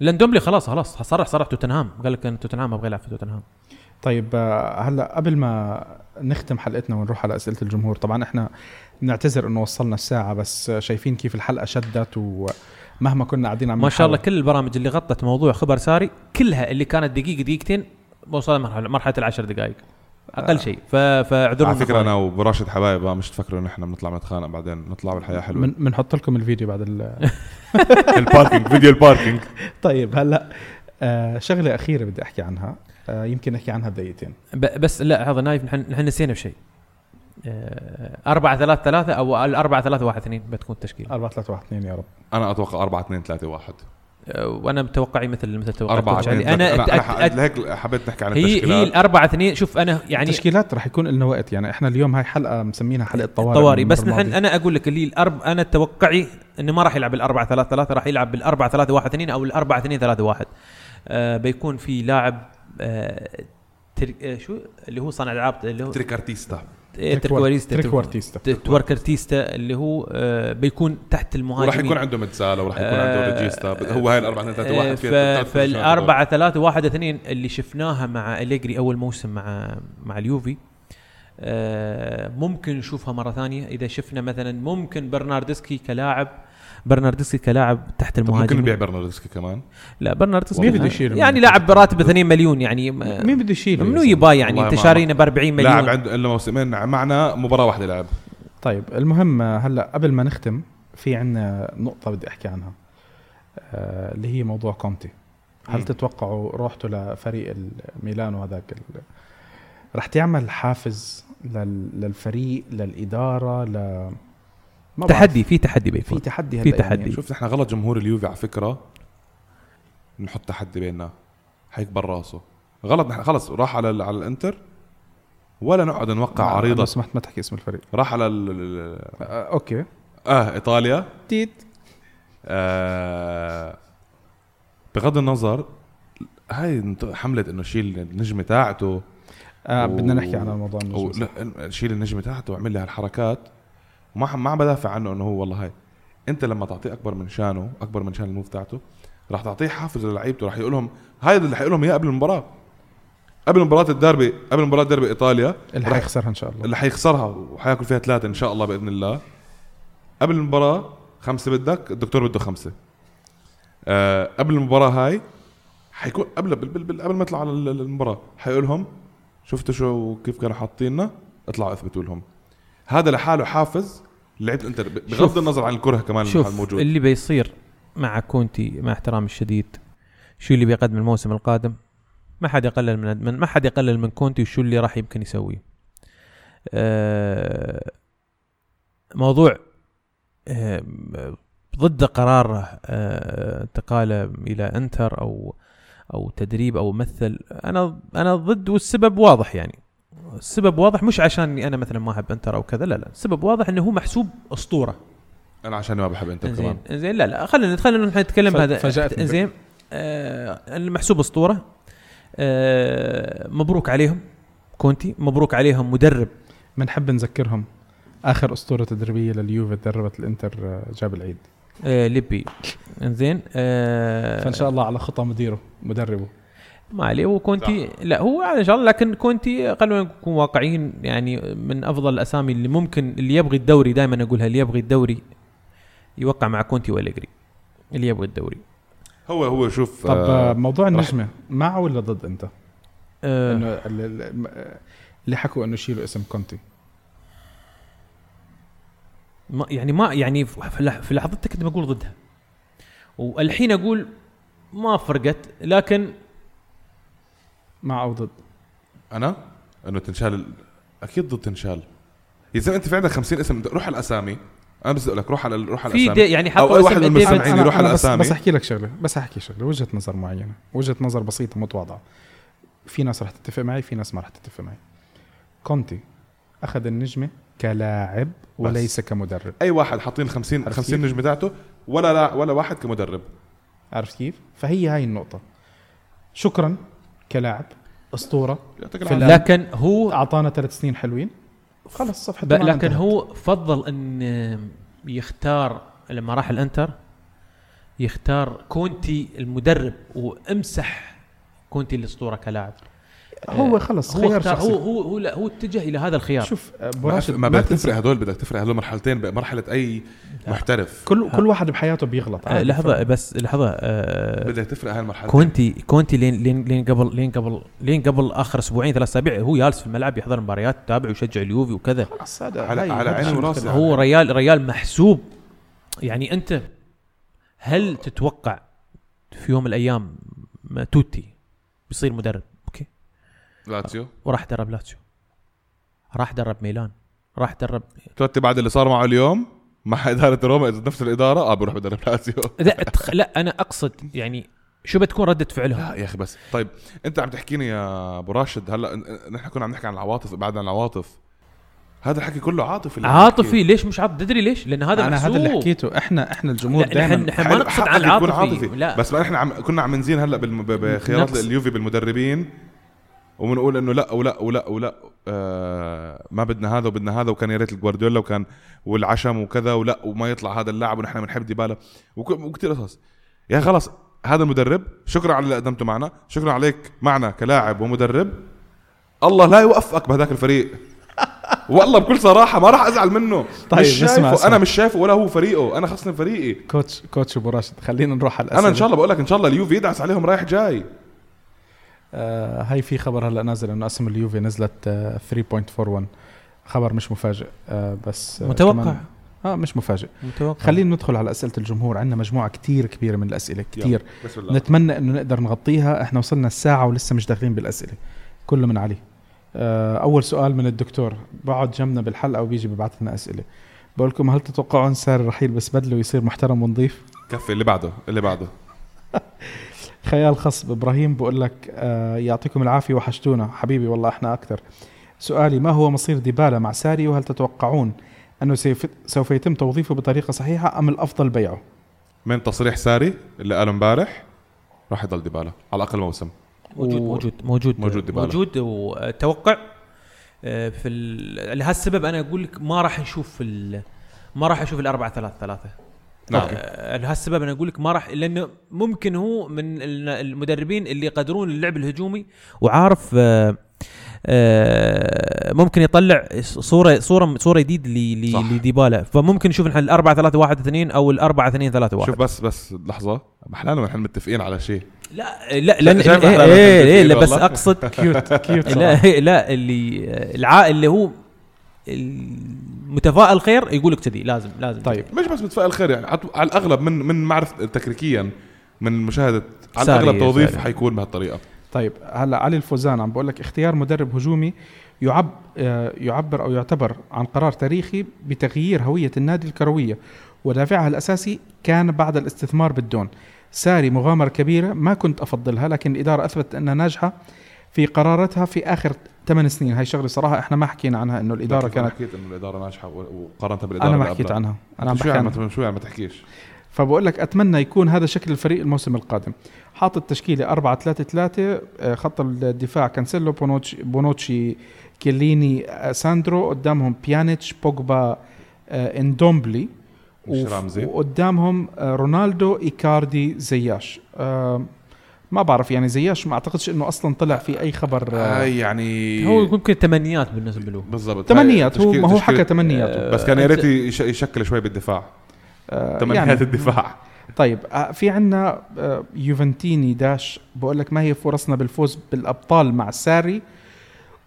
لان دومبلي خلاص صرح توتنهام، قال لك ان توتنهام ابغى العب في توتنهام. طيب هلا قبل ما نختم حلقتنا ونروح على اسئله الجمهور، طبعا احنا نعتذر انه وصلنا الساعه، بس شايفين كيف الحلقه شدت، ومهما كنا قاعدين عم ما شاء الله كل البرامج اللي غطت موضوع خبر ساري كلها اللي كانت دقيقه دقيقتين وصلنا مرحله 10 دقائق اقل شيء، فاعذروا على فكره. انا وبراشد حبايب مش تفكروا ان احنا بنطلع نتخانق، بعدين نطلع بالحياه حلوه. بنحط لكم الفيديو بعد الباركينج، فيديو الباركينج. طيب هلا شغله اخيره بدي احكي عنها، يمكن احكي عنها بدقيقتين بس. لا هذا نايف، نحن نسينا بشيء. 4-3-3 او 4-3-1-2 بتكون التشكيله. 4-3-1-2 يا رب. انا اتوقع 4-2-3-1، وانا متوقعي مثل توقعك. انا هيك حبيت نحكي عن التشكيلات، هي 4-2. شوف انا يعني التشكيلات راح يكون لنا وقت، يعني احنا اليوم هاي حلقه مسمينها حلقه طوارئ، بس انا اقول لك اللي انا توقعي انه ما راح يلعب 4-3-3، راح يلعب 4-3-1-2 او 4-2-3-1. بيكون في لاعب شو اللي هو صانع العاب اللي هو تريكارتيستا اللي هو بيكون تحت المهاجمين، راح يكون عنده متساله، وراح يكون عنده ريجيستا. هو هاي 4-3-3-1 4-3-1-2 اللي شفناها مع أليجري اول موسم مع اليوفي، ممكن نشوفها مره ثانيه. اذا شفنا مثلا ممكن برناردسكي كلاعب تحت المهاجمين، ممكن نبيع برناردسكي كمان. لا برناردسكي مين بده يشيله، يعني لاعب براتب 2 مليون، يعني مين بده يشيله، منو يبا يعني انت شارينا ب 40 مليون لاعب عنده الا موسمين معنا مباراه واحده لعب. طيب المهم هلا قبل ما نختم في عندنا نقطه بدي احكي عنها، اللي هي موضوع كونتي. هل تتوقعوا روحته لفريق ميلانو هذاك راح تعمل حافز للفريق، للاداره، تحدي؟ في تحدي بيكون، في تحدي هلا، في تحدي يعني. شوف احنا غلط جمهور اليوفي على فكره نحط تحدي بيننا، حيكبر راسه غلط. نحن خلص راح على الانتر، ولا نقعد نوقع عريضه. لو سمحت ما تحكي اسم الفريق. راح على اوكي ايطاليا تيت بغض النظر هاي حملة انه شيل النجمة تاعته بدنا نحكي عن الموضوع النجمة. لا شيل النجمة تاعته وعمل لها الحركات ما عم بدافع عنه انه هو والله هاي انت لما تعطيه اكبر من شانه اكبر من شان الموف تاعته راح تعطيه حافز للعيبته راح يقول لهم هاي اللي حيقول لهم اياه قبل المباراة قبل مباراة دربي ايطاليا اللي حيخسرها ان شاء الله اللي حيخسرها وحياكل فيها 3 ان شاء الله باذن الله قبل المباراة 5 بدك الدكتور بده 5 قبل المباراة هاي حيكون قبل ما يطلع على المباراة حيقول لهم شفتوا شو كيف كانوا حاطيننا اطلعوا اثبتوا لهم هذا لحاله حافز لعبت انت بغض النظر عن الكره كمان الموجود اللي بيصير مع كونتي مع احترام الشديد شو اللي بيقدم الموسم القادم ما حد يقلل من كونتي وشو اللي راح يمكن يسويه موضوع ضد قرار انتقاله الى انتر او تدريب او ممثل انا ضد والسبب واضح يعني السبب واضح مش عشان اني انا مثلا ما احب انتر او كذا لا السبب واضح انه هو محسوب اسطوره انا عشان ما بحب انتر كمان زين لا خلينا نتكلم هذا زين المحسوب اسطوره مبروك عليهم كونتي مبروك عليهم مدرب منحب نذكرهم اخر اسطوره تدريبيه لليوفي تدربت الانتر جاب العيد ليبي انزين فان شاء الله على خطه مدربه ما عليه وكونتي لا هو ان شاء الله لكن كونتي خلونا نكون واقعيين يعني من افضل الاسامي اللي ممكن اللي يبغي الدوري دائما اقولها اللي يبغي الدوري يوقع مع كونتي واليجري اللي يبغي الدوري هو شوف طب موضوع النجمه مع ولا ضد انت انه اللي حكوا انه شيلوا اسم كونتي ما يعني في لحظتك كنت بقول ضدها والحين اقول ما فرقت لكن مع او ضد انه تنشال اكيد ضد تنشال اذا انت في عندك 50 اسم روح على الاسامي انا بس اقول لك روح على الاسامي يعني حطوا واحد من المستمعين يروح على الاسامي بس احكي لك شغله وجهه نظر معينه وجهه نظر بسيطه متواضعه في ناس رح تتفق معي في ناس ما رح تتفق معي كونتي اخذ النجمه كلاعب وليس كمدرب اي واحد حاطين 50 نجمه تاعته ولا واحد كمدرب عرفت كيف فهي هاي النقطه شكرا كلاعب اسطوره لكن هو اعطانا 3 سنين حلوين خلص صفحه لكن هو فضل ان يختار لما راح الانتر يختار كونتي المدرب وامسح كونتي الاسطوره كلاعب هو خلص خيار شخصي هو اتجه الى هذا الخيار شوف ما بدك تفرق هذول بدك تفرق هذول مرحلتين بمرحله اي محترف كل واحد بحياته بيغلط لحظه بدك تفرق هاي المرحله كونتي لين قبل اخر 2-3 اسابيع هو جالس في الملعب يحضر مباريات تابع ويشجع اليوفي وكذا على عيني وراسي هو ريال محسوب يعني انت هل تتوقع في يوم من الايام توتي بيصير مدرب لاتسيو وراح درب لاتسيو راح درب ميلان راح درب توتي بعد اللي صار معه اليوم مع إدارة روما إذا نفس الإدارة بروح بدرب لاتسيو لا أنا أقصد يعني شو بتكون ردة فعلهم لا يا أخي بس طيب أنت عم تحكيني يا أبو راشد هلا نحن كنا عم نحكي عن العواطف بعد عن العواطف هذا الحكي كله عاطفي ليش مش عاطفي تدري ليش لأن هذا أنا هذا اللي حكيته إحنا الجمهور دائما ما نقصد عن العاطفي بس ما إحنا كنا عم نزين هلا بخيارات اليوفي بالمدربين ومنقول انه لا ولا ولا ولا ما بدنا هذا وبدنا هذا وكان يا ريت الجوارديولا وكان والعشم وكذا ولا وما يطلع هذا اللاعب ونحن بنحب ديبالا وكثير قصص يا خلاص هذا المدرب شكرا على اللي قدمته معنا شكرا عليك معنا كلاعب ومدرب الله لا يوفقك بهذاك الفريق والله بكل صراحه ما راح ازعل منه طيب مش اسمع. انا مش شايفه ولا هو فريقه انا خصني فريقي كوتش ابو راشد خلينا نروح على الاسئله انا ان شاء الله بقول لك ان شاء الله اليوفي يدعس عليهم رايح جاي هاي في خبر هلا نازل انه اسهم اليوفي نزلت 3.41 خبر مش مفاجئ بس متوقع مش مفاجئ متوقع. خلينا ندخل على اسئله الجمهور عندنا مجموعه كتير كبيره من الاسئله كتير نتمنى انه نقدر نغطيها احنا وصلنا الساعه ولسه مش داخلين بالاسئله كله من علي اول سؤال من الدكتور بقعد جنبنا بالحلقه وبيجي ببعث لنا اسئله بقول لكم هل تتوقعون سعر الرحيل بس بدله يصير محترم ونظيف كفي اللي بعده خيال خصب إبراهيم بقول لك يعطيكم العافية وحشتونا حبيبي والله احنا أكثر سؤالي ما هو مصير ديبالا مع ساري وهل تتوقعون أنه سوف يتم توظيفه بطريقة صحيحة أم الأفضل بيعه من تصريح ساري اللي قاله امبارح راح يضل ديبالا على الاقل موسم. موجود وتوقع في لهالسبب انا اقول لك ما راح اشوف ال4-3-3 لهالسبب انا اقول لك ما راح، لانه ممكن هو من المدربين اللي يقدرون اللعب الهجومي وعارف ممكن يطلع صوره جديد لديبالا، فممكن نشوف نحن 4-3-1-2 او 4-2-3-1. شوف بس لحظه محلان ونحن متفقين على شيء. لا بس اقصد كيوت لا اللي العائل اللي هو متفائل خير يقولك كذي لازم طيب مش بس متفائل خير، يعني على الاغلب من معرفه تكتيكيا من مشاهده على الاغلب توظيف حيكون بهالطريقه. طيب هلا علي الفوزان عم بقول لك اختيار مدرب هجومي يعبر او يعتبر عن قرار تاريخي بتغيير هويه النادي الكرويه ودافعها الاساسي كان بعد الاستثمار بالدون. ساري مغامره كبيره ما كنت افضلها، لكن الاداره اثبتت انها ناجحه في قراراتها في اخر 8 سنين. هاي شغله صراحه احنا ما حكينا عنها، انه الاداره كانت حكيت انه الاداره ناجحه وقارنتها بالاداره انا ما حكيت عنها. انا شو يعني ما تحكيش؟ فبقول لك اتمنى يكون هذا شكل الفريق الموسم القادم. حاطط تشكيله 4-3-3، خط الدفاع كانسيلو بونوتشي كيليني ساندرو، قدامهم بيانيتش بوجبا اندومبلي، وقدامهم رونالدو ايكاردي زياش. ما بعرف يعني زياش ما اعتقدش انه اصلا طلع في اي خبر. يعني هو ممكن تمنيات بالنسبه له بالضبط، تمنيات هو ما هو حكى تمنياته، بس كان يا ريت يشكل شوي بالدفاع تمنيات يعني الدفاع. طيب في عنا يوفنتيني داش بقول لك ما هي فرصنا بالفوز بالابطال مع ساري؟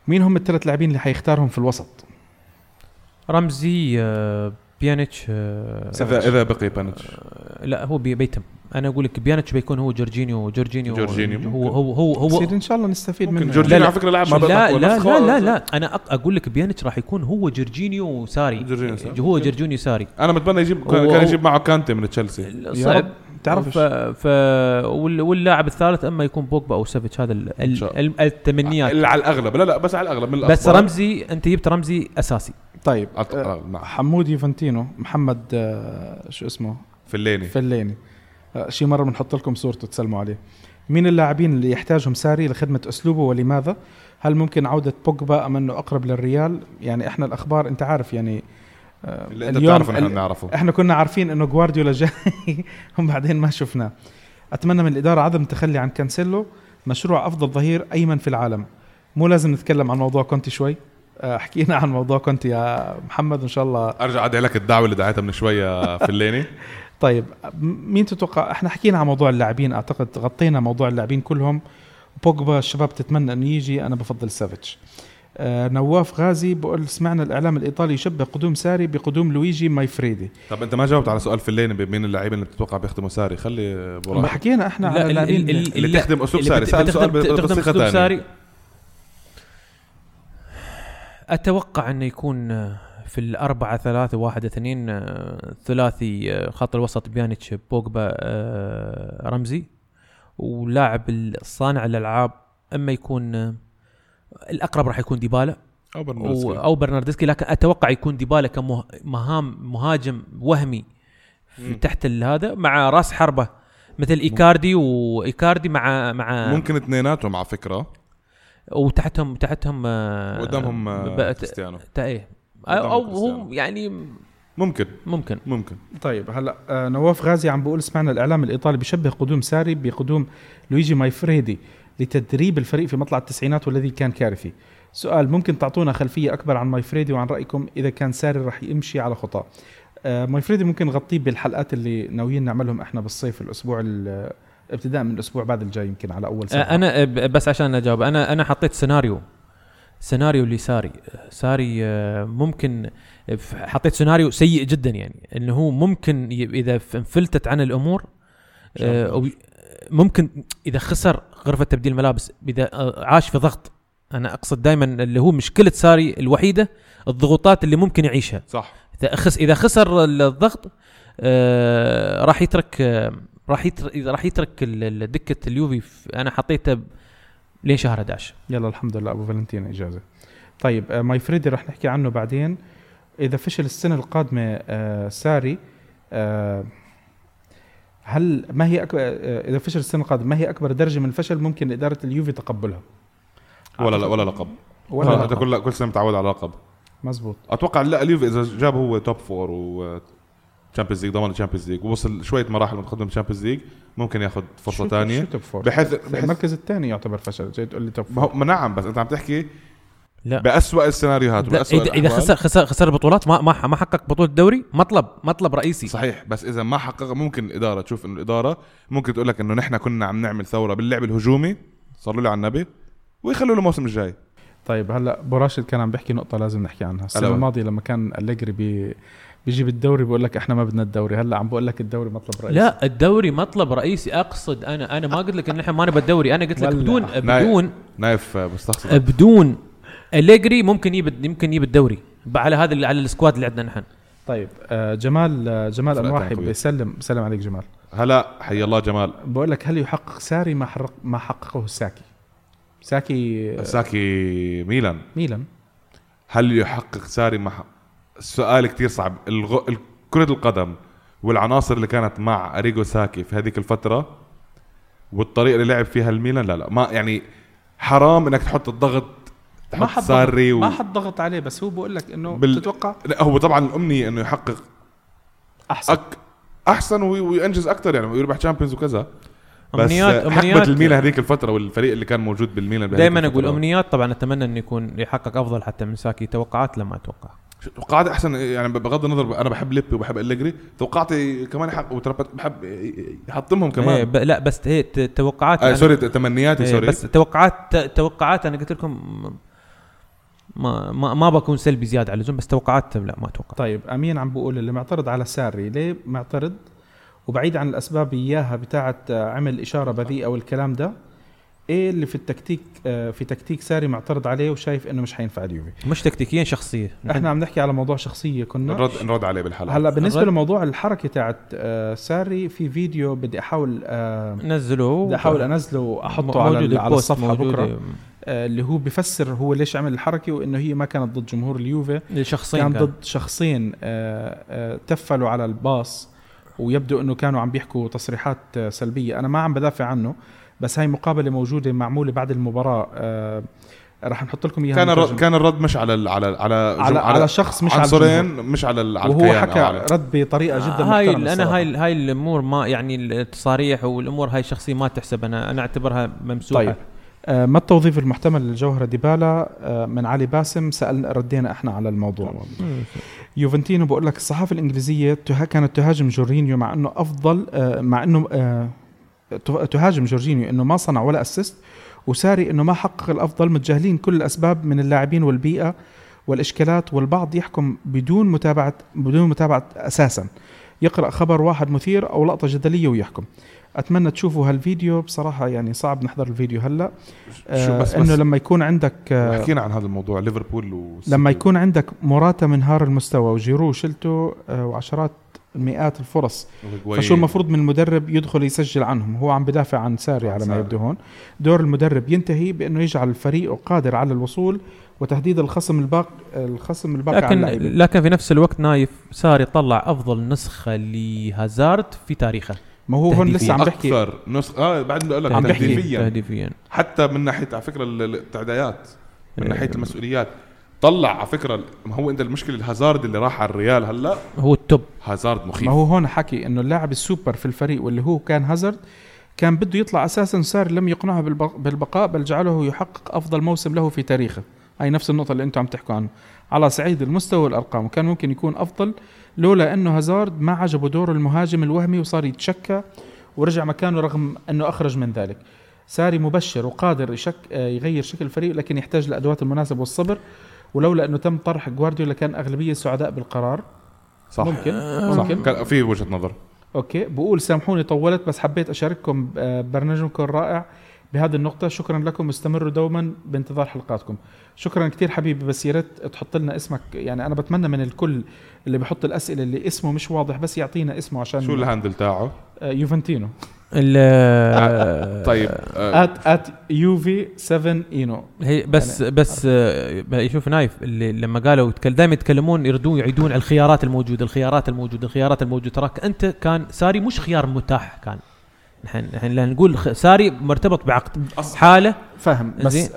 مين هم الثلاث لاعبين اللي حيختارهم في الوسط؟ رمزي بيانيتش اذا بقي بيانيتش. لا هو بيتم، انا اقول لك بيانيتش بيكون هو جورجينيو هو ان شاء الله نستفيد منه. جورجينيو على فكره لاعب ما لا لا, لا لا لا انا اقول لك بيانيتش راح يكون هو جورجينيو وساري. هو جورجينيو ساري انا متبنى يجيب، كان يجيب معه كانتي من تشيلسي صعب تعرفش. واللاعب الثالث اما يكون بوجبا او سافيتش، هذا التمنيات على الاغلب. لا بس على الاغلب من بس رمزي، انت جبت رمزي اساسي. طيب حمود يوفنتينو محمد شو اسمه فليني شي مرة بنحط لكم صورته تسلموا عليه. مين اللاعبين اللي يحتاجهم ساري لخدمة أسلوبه ولماذا؟ هل ممكن عودة بوجبا أم أنه أقرب للريال؟ يعني إحنا الأخبار أنت عارف يعني اللي أنت تعرف إحنا نعرفه، إحنا كنا عارفين أنه جوارديولا جاي هم بعدين ما شفناه. أتمنى من الإدارة عدم تخلي عن كانسيلو، مشروع أفضل ظهير أيمن في العالم. مو لازم نتكلم عن موضوع كونتي شوي، حكينا عن موضوع كونتي يا محمد إن شاء الله. أرجع أدعي لك الدعوة اللي دعيتها من شوية في الليني. طيب مين تتوقع؟ احنا حكينا عن موضوع اللاعبين، اعتقد غطينا موضوع اللاعبين كلهم. بوجبا الشباب تتمنى انه يجي، انا بفضل سافيتش. نواف غازي بقول سمعنا الاعلام الايطالي يشبه قدوم ساري بقدوم لويجي مايفريدي. طب انت ما جاوبت على سؤال في الليل بين اللاعبين اللي بتتوقع بيخدموا ساري. خلي ما حكينا احنا على اللاعبين اللي بتخدم اسلوب ساري. بتخدم اسلوب ساري اتوقع انه يكون في 4-3-1-2 ثلاثي خط الوسط بيانيتش بوجبا رمزي، ولاعب الصانع الألعاب اما يكون الاقرب راح يكون ديبالا او برناردسكي، لكن اتوقع يكون ديبالا كمهام مهاجم وهمي تحت هذا مع راس حربة مثل ايكاردي، وايكاردي مع ممكن اثنيناتهم على فكرة، وتحتهم قدامهم كريستيانو او هم يعني ممكن. طيب هلا نواف غازي عم بقول سمعنا الاعلام الايطالي بيشبه قدوم ساري بقدوم لويجي مايفريدي لتدريب الفريق في مطلع التسعينات والذي كان كارثي. سؤال ممكن تعطونا خلفيه اكبر عن مايفريدي وعن رايكم اذا كان ساري راح يمشي على خطاه؟ مايفريدي ممكن نغطيه بالحلقات اللي ناويين نعملهم احنا بالصيف، الاسبوع الابتداء من الاسبوع بعد الجاي يمكن على اول سنة. انا بس عشان اجاوب انا حطيت سيناريو لساري ممكن، حطيت سيناريو سيء جدا، يعني انه هو ممكن اذا انفلتت عن الامور او ممكن اذا خسر غرفه تبديل ملابس، اذا عاش في ضغط. انا اقصد دائما اللي هو مشكله ساري الوحيده الضغوطات اللي ممكن يعيشها صح. اذا خسر الضغط راح يترك دكه اليوفي. انا حطيته لين شهر 11. يلا الحمد لله أبو فالنتين إجازة. طيب مايفريدي رح نحكي عنه بعدين. إذا فشل السنة القادمة ساري هل ما هي أكبر إذا فشل السنة القادمة ما هي أكبر درجة من الفشل ممكن إدارة اليوفي تقبلها؟ ولا لا ولا لقب ولا أنت كل سنة متعود على لقب مزبوط. أتوقع لا اليوفي إذا جاب هو توب فور و تشامبيونز ليج ضمن تشامبيونز ليج ووصل شوية مراحل متقدم تشامبيونز ليج ممكن ياخد فرصة تانية بحيث المركز الثاني يعتبر فشل. جاي تقول لي توب فور نعم بس أنت عم تحكي لا بأسوأ السيناريوهات وبأسوأ إذا خسر بطولات ما حقق بطولة دوري مطلب رئيسي صحيح. بس إذا ما حقق ممكن الإدارة تشوف إن الإدارة ممكن تقول لك إنه نحن كنا عم نعمل ثورة باللعب الهجومي صاروا له على النبي ويخلوا له موسم الجاي. طيب هلا براشد كان عم بحكي نقطة لازم نحكي عنها. السنة الماضية لما كان أليجري بيجيب الدوري بقول لك احنا ما بدنا الدوري. هلا عم بقول لك الدوري مطلب رئيسي. لا الدوري مطلب رئيسي أقصد أنا ما قلت لك إن نحن ما نبى الدوري. أنا قلت لك بدون نايف مستخسر بدون أليجري ممكن يجيب الدوري على هذا على السكواد اللي عندنا نحن. طيب جمال أنواحي بيسلم عليك جمال. هلا حي الله جمال. بقول لك هل يحقق ساري ما حققه ساكي ميلان؟ هل يحقق ساري ما السؤال كتير صعب. كرة القدم والعناصر اللي كانت مع أريجو ساكي في هذيك الفترة والطريقة اللي لعب فيها الميلان لا ما يعني حرام إنك تحط الضغط ما حد ضغط عليه. بس هو بقول لك انه تتوقع لا هو طبعا الامني انه يحقق احسن وينجز اكثر يعني ويربح تشامبيونز وكذا. بس حقبة الميلان هذيك الفتره والفريق اللي كان موجود بالميلان دائما اقول امنيات طبعا اتمنى انه يكون يحقق افضل حتى من ساكي. توقعات لما اتوقع توقعات احسن يعني بغض النظر انا بحب ليبي وبحب أليجري توقعاتي كمان حق وتربط بحب يحطمهم كمان لا بس هي توقعات سوري تمنياتي سوري بس توقعات انا قلت لكم ما بكون سلبي زيادة على اللزوم بس توقعات لا ما توقع. طيب أمين عم بقول اللي معترض على ساري ليه معترض وبعيد عن الأسباب إياها بتاعت عمل إشارة بذيئة والكلام ده إيه اللي في تكتيك ساري معترض عليه وشايف إنه مش حينفع اليوفي مش تكتيكيا شخصية. إحنا عم نحكي على موضوع شخصية كنا نرد عليه بالحلقة. هلا بالنسبة لموضوع الحركة تاعت ساري في فيديو بدي أحاول نزله أحطه على الصفحة بكرة اللي هو بفسر هو ليش عمل الحركة وإنه هي ما كانت ضد جمهور اليوفي كان ضد شخصين تفلوا على الباص ويبدو إنه كانوا عم بيحكوا تصريحات سلبية. أنا ما عم بدافع عنه بس هاي مقابلة موجودة معمولة بعد المباراة راح نحط لكم اياها. كان الرد مش على شخص مش على مش على وهو حكى رد بطريقه جدا محترمه. هاي الامور ما يعني التصاريح والامور هاي شخصيه ما تحسب انا اعتبرها ممسوحه. طيب ما التوظيف المحتمل للجوهرة ديبالا من علي باسم ردينا احنا على الموضوع. يوفنتينو بقول لك الصحافه الانجليزيه كانت تهاجم جورجينيو مع انه تهاجم جورجينيو انه ما صنع ولا اسيست وساري انه ما حقق الافضل متجاهلين كل الاسباب من اللاعبين والبيئه والاشكالات والبعض يحكم بدون متابعه اساسا يقرا خبر واحد مثير او لقطه جدليه ويحكم. اتمنى تشوفوا هالفيديو بصراحه يعني صعب نحضر الفيديو هلا انه لما يكون عندك حكينا عن هذا الموضوع ليفربول لما يكون عندك موراتا منهار المستوى وجيرو شلته وعشرات مئات الفرص فشو المفروض من المدرب يدخل يسجل عنهم. هو عم بدافع عن ساري على ما يبدو هون. دور المدرب ينتهي بأنه يجعل الفريق قادر على الوصول وتهديد الخصم الباقي على اللعب. لكن في نفس الوقت نايف ساري طلع أفضل نسخة لهازارد في تاريخه. ما هو هون لسه عم بحكي أكثر نسخة بعد ما أقولك تهديفيا حتى من ناحية على فكرة التعديات من ناحية المسؤوليات طلع على فكرة. ما هو انت المشكلة الهازارد اللي راح على الريال هلأ هو التوب هازارد مخيف. ما هو هون حكي انه اللاعب السوبر في الفريق واللي هو كان هازارد كان بده يطلع اساسا ساري لم يقنعه بالبقاء بل جعله يحقق افضل موسم له في تاريخه. هاي نفس النقطة اللي انتم عم تحكوا عنه على صعيد المستوى والارقام وكان ممكن يكون افضل لولا انه هازارد ما عجبه دوره المهاجم الوهمي وصار يتشكى ورجع مكانه رغم انه اخرج من ذلك. ساري مبشر وقادر يغير شكل الفريق لكن يحتاج لادوات المناسبة والصبر ولولا انه تم طرح غوارديولا كان اغلبيه سعداء بالقرار. صح ممكن كان في وجهه نظر. اوكي بقول سامحوني طولت بس حبيت اشارككم برنامجكم الرائع بهذه النقطه. شكرا لكم استمروا دوما بانتظار حلقاتكم. شكرا كثير حبيبي بسيرت تحط لنا اسمك يعني انا بتمنى من الكل اللي بيحط الاسئله اللي اسمه مش واضح بس يعطينا اسمه عشان شو الهاندل تاعه. يوفنتينو طيب ات يو في 7 اينو هي بس يعني بس يشوف نايف اللي لما قالوا دائما يتكلمون يردون يعيدون على الخيارات الموجوده الخيارات الموجوده الخيارات الموجوده تراك انت كان ساري مش خيار متاح كان نحن لا نقول ساري مرتبط بعقد حاله فهم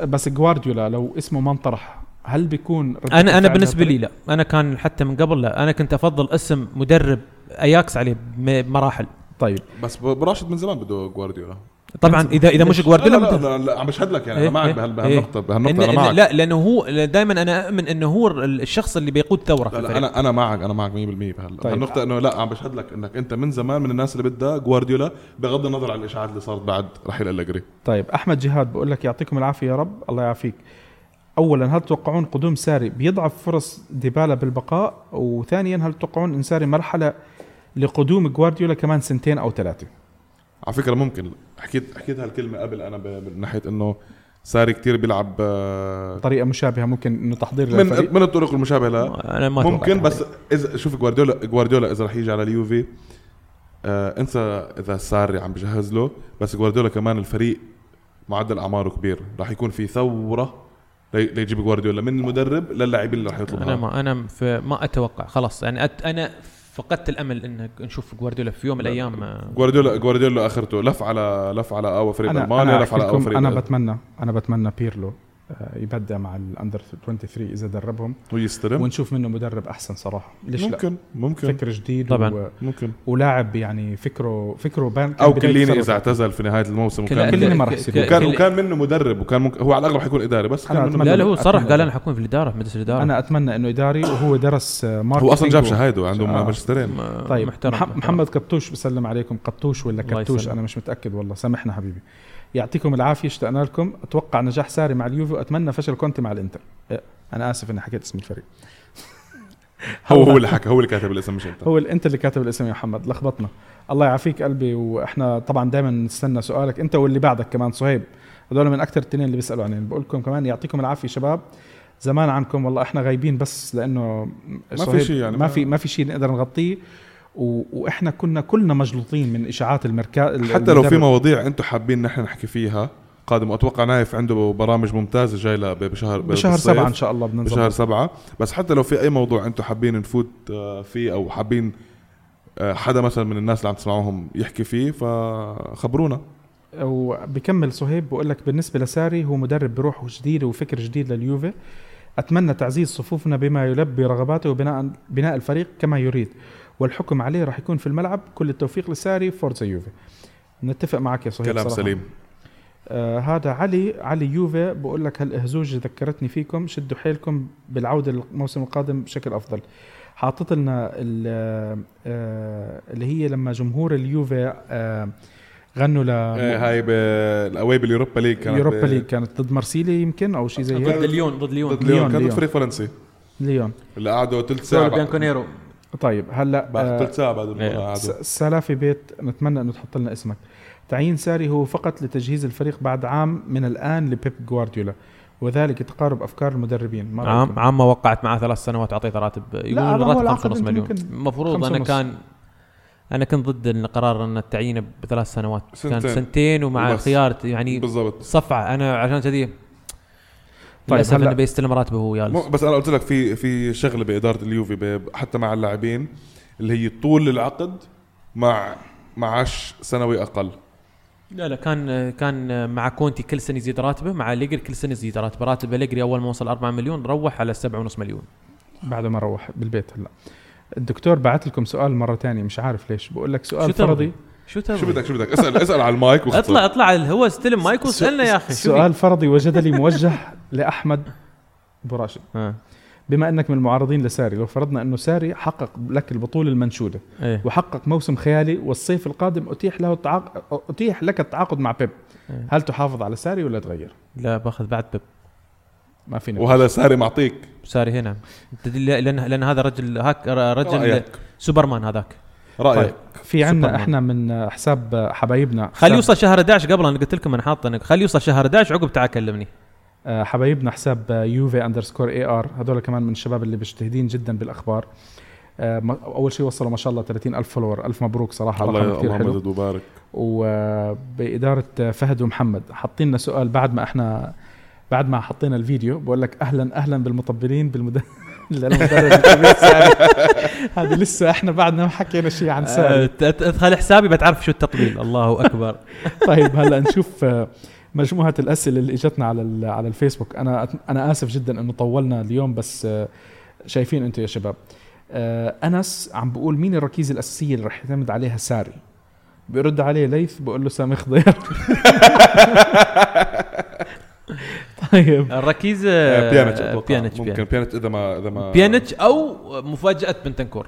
بس جوارديولا لو اسمه ما انطرح هل بيكون انا بالنسبه لي لا انا كان حتى من قبل لا انا كنت افضل اسم مدرب اياكس عليه بمراحل طيب بس براشد من زمان بده جوارديولا طبعا اذا مش جوارديولا لا عم اشهد لك يعني انا معك بهالنقطه انا معك لا لانه هو دائما انا اؤمن انه هو الشخص اللي بيقود ثوره في الفريق انا معك 100% بهالنقطه طيب. انه لا عم بشهد لك انك انت من زمان من الناس اللي بدها جوارديولا بغض النظر عن الاشاعات اللي صارت بعد رحيل أليجري. طيب احمد جهاد بقول لك يعطيكم العافيه يا رب الله يعافيك. اولا هل تتوقعون قدوم ساري بيضعف فرص ديبالا بالبقاء؟ وثانيا هل تتوقعون ان ساري مرحله لقدوم جوارديولا كمان سنتين او ثلاثه؟ على فكره ممكن حكيت هالكلمه قبل انا من ناحيه انه ساري كتير بيلعب طريقه مشابهه ممكن انه تحضير من الطرق المشابهه لا ممكن بس اذا شوف جوارديولا اذا رح يجي على اليوفي انسى اذا ساري عم بجهز له بس جوارديولا كمان الفريق معدل اعماره كبير راح يكون في ثوره ليجيب جوارديولا من المدرب للاعبين اللي راح يطلبها. انا ما اتوقع خلاص يعني انا فقدت الامل انك نشوف جوارديولا في يوم من الايام. جوارديولا اخرته لف على قوى فريق المانيا لف على قوى فريق انا بتمنى بيرلو يبدأ مع الاندر 23 اذا دربهم ويستلم ونشوف منه مدرب احسن صراحه. ليش ممكن فكر جديد طبعا ممكن ولاعب يعني فكره بان او كليني اذا اعتزل في نهايه الموسم كليني ما راح يصير وكان منه مدرب وكان ممكن هو على الاغلب حيكون اداري بس لا هو صرح قال انا حكون في الاداره مدرس الاداره انا اتمنى انه اداري وهو درس ماركتينج هو اصلا جاب شهاده عنده ماجستيرين. طيب محمد كبتوش بسلم عليكم قطوش ولا كبتوش انا مش متاكد والله سامحنا حبيبي يعطيكم العافيه اشتقنا لكم. اتوقع نجاح ساري مع اليوفي واتمنى فشل كونتي مع الانتر. انا اسف اني حكيت اسم الفريق هو اللي حكى هو اللي كاتب الاسم مش انت هو انت اللي كاتب الاسم يا محمد لخبطنا. الله يعافيك قلبي واحنا طبعا دائما نستنى سؤالك انت واللي بعدك كمان صهيب هذول من اكثر التنين اللي بيسالوا عنين. بقول لكم كمان يعطيكم العافيه شباب زمان عنكم والله احنا غايبين بس لانه ما في شيء يعني ما في شيء نقدر نغطيه واحنا كلنا مجلوطين من اشاعات المركز حتى لو في مواضيع انتم حابين نحن نحكي فيها قادم اتوقع نايف عنده برامج ممتازه جاي له بشهر 7 ان شاء الله بننزل بشهر 7 بس حتى لو في اي موضوع انتم حابين نفوت فيه او حابين حدا مثلا من الناس اللي عم تسمعوهم يحكي فيه فخبرونا. وبكمل صهيب بقول لك بالنسبه لساري هو مدرب بروحه جديد وفكر جديد لليوفي اتمنى تعزيز صفوفنا بما يلبي رغباته وبناء الفريق كما يريد والحكم عليه راح يكون في الملعب. كل التوفيق لساري فورزا يوفي. نتفق معك يا صهيب كلام صراحة. سليم. هذا علي يوفي بقول لك هالإهزوج ذكرتني فيكم شدوا حيلكم بالعودة الموسم القادم بشكل أفضل. حاطت لنا اللي هي لما جمهور اليوفي غنوا هاي بالأوي باليوروبا ليج كانت ضد مارسيليا يمكن أو شيء زي هيك ضد ليون كانت فريق فرنسي ليون اللي قعدوا 3 ساعات. طيب هلا سلافي بيت نتمنى انه تحط لنا اسمك. تعيين ساري هو فقط لتجهيز الفريق بعد عام من الان لبيب جوارديولا وذلك تقارب افكار المدربين. ما عم وقعت معه 3 سنوات اعطيه راتب يقولون راتب 5.5 مليون المفروض انا كنت ضد القرار ان التعيين ب3 سنوات كان سنتين ومع خيار يعني بالضبط صفعه انا عشان كذي. طيب بس انا بيستلم راتبه هو يالس بس انا قلت لك في شغله باداره اليوفي حتى مع اللاعبين اللي هي طول العقد مع معاش سنوي اقل. لا كان مع كونتي كل سنه يزيد راتبه مع ليجري كل سنه يزيد راتبه. راتب ليجري اول ما وصل 4 مليون روح على 7.5 مليون بعد ما روح بالبيت. هلا الدكتور بعت لكم سؤال مره ثانيه مش عارف ليش بقول لك سؤال فرضي شو بدك اسال على المايك اطلع على الهواء استلم مايك واسالنا يا اخي. سؤال فرضي وجد لي موجه لاحمد براشد. بما انك من المعارضين لساري لو فرضنا انه ساري حقق لك البطوله المنشوده وحقق موسم خيالي والصيف القادم اتيح لك التعاقد مع بيب هل تحافظ على ساري ولا تغير؟ لا باخذ بعد بيب ما فينا وهذا ساري معطيك ساري هنا لان هذا رجل سوبرمان هذاك رأيك. طيب في عنا احنا من حساب حبايبنا خلي يوصل شهر 11 قبل انا قلت لكم انا حاط انا خلي يوصل شهر 11 عقب تعال كلمني. حبايبنا حساب يوفي_AR هذول كمان من الشباب اللي مجتهدين جدا بالاخبار اول شيء وصلوا ما شاء الله 30,000 فولور, الف مبروك صراحه, رقم كثير حلو. الله يبارك. وباداره فهد ومحمد حاطين لنا سؤال بعد ما حطينا الفيديو, بقول لك اهلا بالمطبلين للمدرب الكبير سامي. هذا لسه احنا بعدنا ما حكينا شيء عن سامي, ادخل حسابي بتعرف شو التطبيل. الله اكبر. طيب هلا نشوف مجموعه الاسئله اللي اجتنا على الفيسبوك. انا اسف جدا انه طولنا اليوم, بس شايفين انتم يا شباب. انس عم بقول مين الركيزه الاساسيه اللي رح يعتمد عليها ساري؟ بيرد عليه ليث بقول له سامي خضير. طيب الركيزه بيانتش, ممكن بيانتش اذا ما بيانتش, او مفاجاه بنتنكور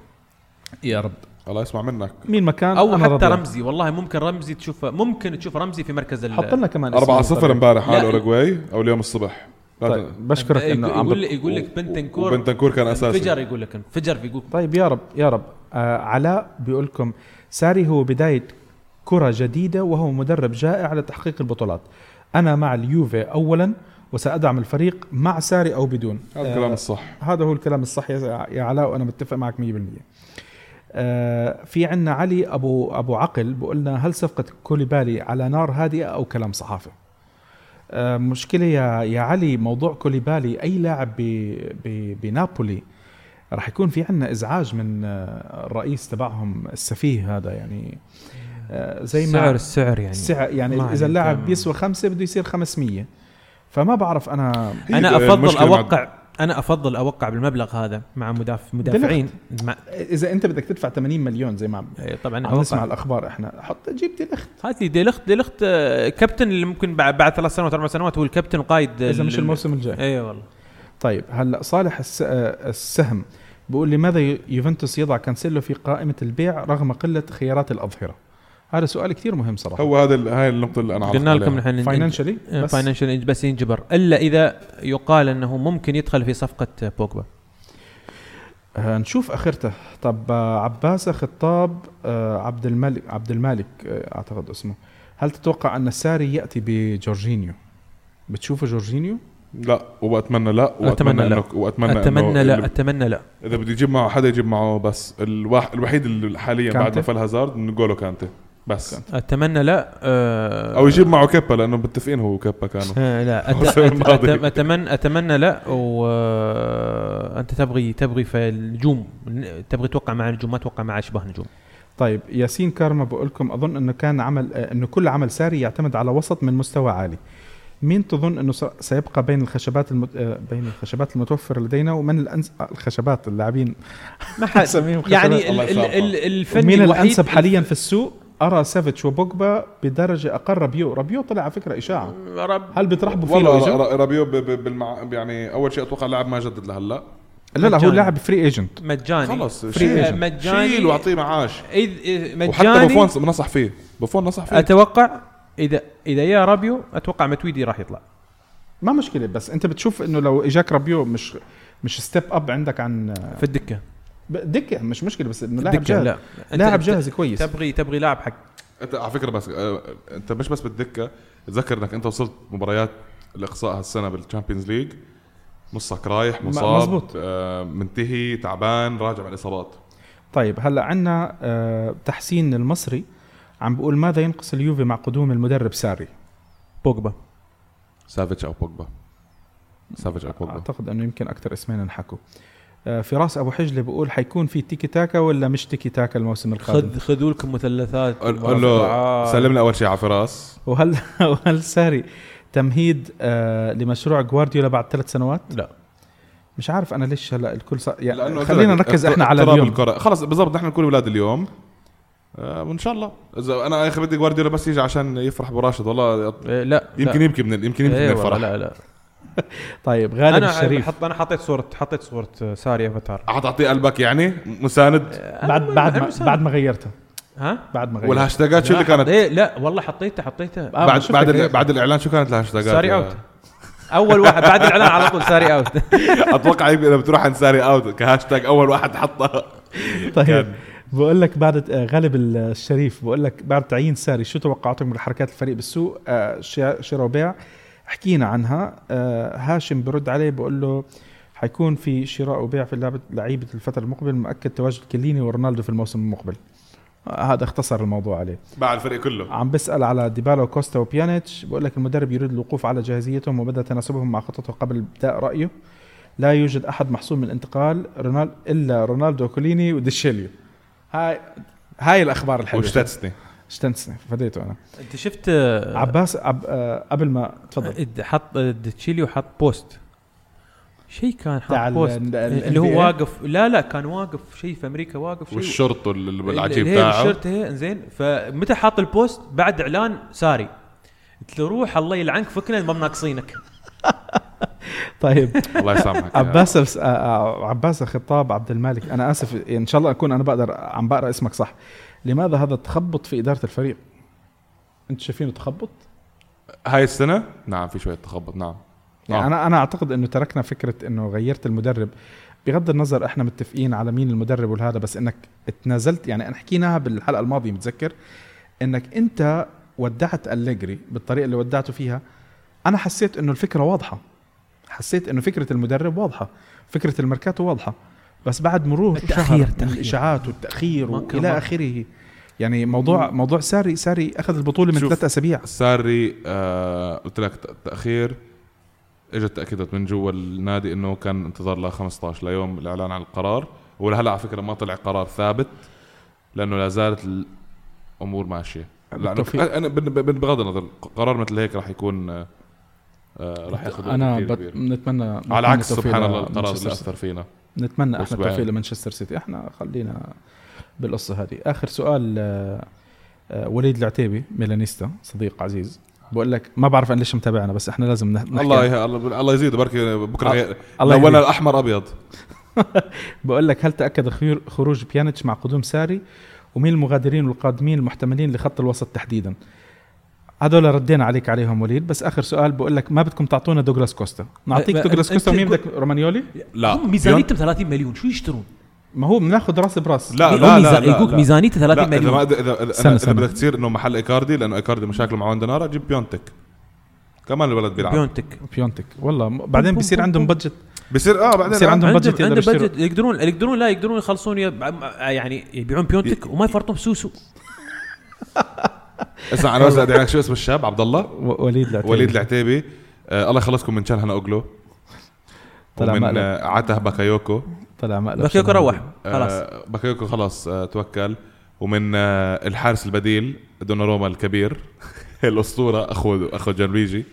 يا رب, الله يسمع منك مين مكان, او حتى ربنا. رمزي والله ممكن رمزي تشوفه, ممكن تشوف رمزي في مركز ال حط لنا كمان 4-0 امبارح على اوروغواي او اليوم الصبح. طيب بشكرك انه يقول لك بنتنكور, بنتنكور كان اساسي, فجر يقول لك فجر بيقول. طيب يا رب يا رب. علاء بيقول لكم ساري هو بدايه كره جديده وهو مدرب جائع لتحقيق البطولات, انا مع اليوفي اولا وسأدعم الفريق مع ساري او بدون. هذا الكلام الصح, هذا هو الكلام الصح يا علاء, وانا متفق معك 100%. في عنا علي ابو عقل بقولنا هل صفقة كوليبالي على نار هادئة او كلام صحافة؟ مشكلة يا علي, موضوع كوليبالي اي لاعب بنابولي راح يكون في عنا ازعاج من الرئيس تبعهم السفيه هذا, يعني زي ما السعر يعني اذا اللاعب بيسوى 5 بده يصير 500, فما بعرف. انا افضل اوقع بالمبلغ هذا مع مدافعين اذا انت بدك تدفع 80 مليون زي ما طبعا عم نسمع الاخبار احنا. حط جيب ديلخت كابتن اللي ممكن بعد 3 سنوات 4 سنوات هو الكابتن القائد اذا مش الموسم الجاي. اي والله. طيب هلا صالح السهم بيقول لماذا يوفنتوس يضع كانسيلو في قائمه البيع رغم قله خيارات الاظهره؟ هذا سؤال كتير مهم صراحة. هو هذا هاي النقطة اللي أنا عارف. قلنا لكم نحن. فاينانشلي بس ينجبر إلا إذا يقال أنه ممكن يدخل في صفقة بوجبا. نشوف آخرته. طب عباس خطاب عبد المالك أعتقد اسمه. هل تتوقع أن الساري يأتي بجورجينيو؟ بتشوفه جورجينيو؟ لا, وأتمنى لا. إذا بدي يجيب معه حدا يجيب معه, بس الوحيد اللي حاليا بعد ما فل هازارد نقوله كانتي, بس أتمنى لا. أو يجيب معه كابا لأنه متفقين هو كابا كانوا. لا أتمنى لا. وأنت تبغي في النجوم, تبغي توقع مع نجوم, ما توقع مع أشباه نجوم. طيب ياسين كارما بقولكم أظن إنه كان عمل إنه كل عمل ساري يعتمد على وسط من مستوى عالي. مين تظن أنه سيبقى بين الخشبات المتوفرة لدينا, ومن الخشبات اللاعبين يعني الفني ومين الأنسب حاليا في السوق؟ أرى سافيتش وبوجبا بدرجة أقل. رابيو طلع على فكرة إشاعة, هل بترحبوا فيه؟ والله رابيو يعني أول شيء أتوقع لاعب ما جدد لهلا, لا هو لاعب فري ايجنت مجاني خلص, شيل وعطيه معاش مجاني. وحتى بوفون نصح فيه, أتوقع إذا يا رابيو أتوقع متويدي راح يطلع, ما مشكلة. بس أنت بتشوف إنه لو إجاك رابيو مش ستيب أب عندك عن في الدكة, دكة مش مشكلة, بس إنه لاعب جاهز. لا, لاعب جاهز كويس. تبغي لاعب حق أنت على فكرة, بس أنت مش بس بالدكة. تذكر إنك أنت وصلت مباريات الإقصاء هالسنة بالتشامبيونز ليج, نصك رايح مصاب, منتهي تعبان, راجع عن إصابات. طيب هلا عنا تحسين المصري عم بقول ماذا ينقص اليوفي مع قدوم المدرب ساري؟ بوجبا, سافيتش أو بوجبا. أعتقد أنه يمكن أكتر اسمين نحكوا. فراس أبو حجلة بقول حيكون في تيكي تاكا ولا مش تيكي تاكا الموسم القادم؟ خذوا لكم مثلثات. سلمنا أول شيء على فراس. وهل ساري تمهيد لمشروع غوارديولا بعد 3 سنوات؟ لا, مش عارف أنا ليش هلا الكل يعني خلينا نركز احنا على اليوم خلاص. بالضبط, نحن نكون ولاد اليوم وان شاء الله. اذا انا اخي بدي غوارديولا بس يجي عشان يفرح براشد, والله لا, يمكن يبكي من الفرح. لا. طيب غالب الشريف انا حطيت صورة ساري افاتار. اعطيه قلبك يعني مساند بعد ما غيرته, بعد ما غيرته. والهاشتاجات شو اللي كانت؟ لا والله حطيته بعد الاعلان. شو كانت الهاشتاجات؟ ساري اوت اول واحد بعد الاعلان على طول, ساري اوت. اتوقع اذا بتروح عن ساري اوت كهاشتاج اول واحد حطه. طيب بقول لك بعد غالب الشريف بقول لك بعد تعيين ساري شو توقعاتك من حركات الفريق بالسوق, شراء وبيع؟ حكينا عنها. هاشم برد عليه بقول له حيكون في شراء وبيع في لعيبة الفترة المقبل، مؤكد تواجد كليني ورونالدو في الموسم المقبل. هذا اختصر الموضوع عليه باع الفريق كله. عم بسأل على ديبالا وكوستا وبيانيتش، بقول لك المدرب يريد الوقوف على جاهزيتهم وبدأ تناسبهم مع خطته قبل ابداء رأيه. لا يوجد أحد محصول من انتقال رونالدو إلا رونالدو كوليني وديشيليو. هاي الأخبار الحلوة. اشتنسني فديته أنا. أنت شفت عباس قبل ما تفضل حط ديشيليو حط بوست شيء، كان حاط بوست اللي هو واقف، لا كان واقف شيء في امريكا، واقف شيء والشرط العجيب تاعه الشرطه انزين. فمتى حاط البوست بعد اعلان ساري، قلت له روح الله يلعنك فكنا ما بناقصينك. طيب الله يسامحك عباس خطاب عبد المالك، انا اسف ان شاء الله اكون انا بقدر عم بقرا اسمك صح. لماذا هذا التخبط في اداره الفريق؟ انت شايفينه تخبط هاي السنه؟ نعم في شويه تخبط نعم. يعني انا اعتقد انه تركنا فكره انه غيرت المدرب، بغض النظر احنا متفقين على مين المدرب وهذا، بس انك اتنازلت. يعني انا حكيناها بالحلقه الماضيه متذكر انك انت ودعت أليجري بالطريقه اللي ودعته فيها. انا حسيت انه الفكره واضحه، حسيت انه فكره المدرب واضحه، فكره الميركاتو واضحه، بس بعد مرور شهر الاشاعات والتاخير والى اخره. يعني موضوع ساري اخذ البطوله من 3 أسابيع. ساري قلت لك تاخير، اجت تأكيدات من جوا النادي انه كان انتظار له 15 ليوم الاعلان عن القرار، ولهلا على فكره ما طلع قرار ثابت لانه لا زالت الامور ماشيه. انا بغض النظر قرار مثل هيك راح يكون راح ياخذ، انا بنتمنى على عكس سبحان الله القرار اللي اثر فينا، نتمنى احنا التوفيق لمانشستر سيتي. احنا خلينا بالقصه هذه. اخر سؤال وليد العتيبي ميلانيستا صديق عزيز، بقول لك ما بعرف أنا ليش متابعنا بس احنا لازم نحكي. الله يزيد بركي بكره لون الاحمر ابيض. بقول لك هل تاكد خروج بيانيتش مع قدوم ساري، ومين المغادرين والقادمين المحتملين لخط الوسط تحديدا؟ هذول ردينا عليك عليهم وليد، بس اخر سؤال بقول لك ما بدكم تعطونا دوغلاس كوستا؟ نعطيك دوغلاس كوستا ومين بدك رومانيولي؟ لا ميزانيتهم 30 مليون شو يشترون؟ ما هو بناخذ راس براس. لا يقولك ميزانيته 30 مليون. اذا بدك تصير انه محل ايكاردي، لانه ايكاردي مشاكله مع وندنارا، جيب بيونتك كمان الولد بيلعب. بيونتك والله بعدين بيصير عندهم بادجت، بيصير عندهم بادجت، يقدرون لا يقدرون يخلصون يعني يبيعون بيونتك وما يفرطون بسوسو. اسمع انا راسا دعك شو اسم الشاب عبد الله وليد العتيبي، الله يخلصكم من شان هنا اوغلو ومن عته باكايوكو. باكيوكو روح خلاص، باكيوكو خلاص توكل. ومن الحارس البديل دوناروما الكبير الأسطورة أخو جانويجي.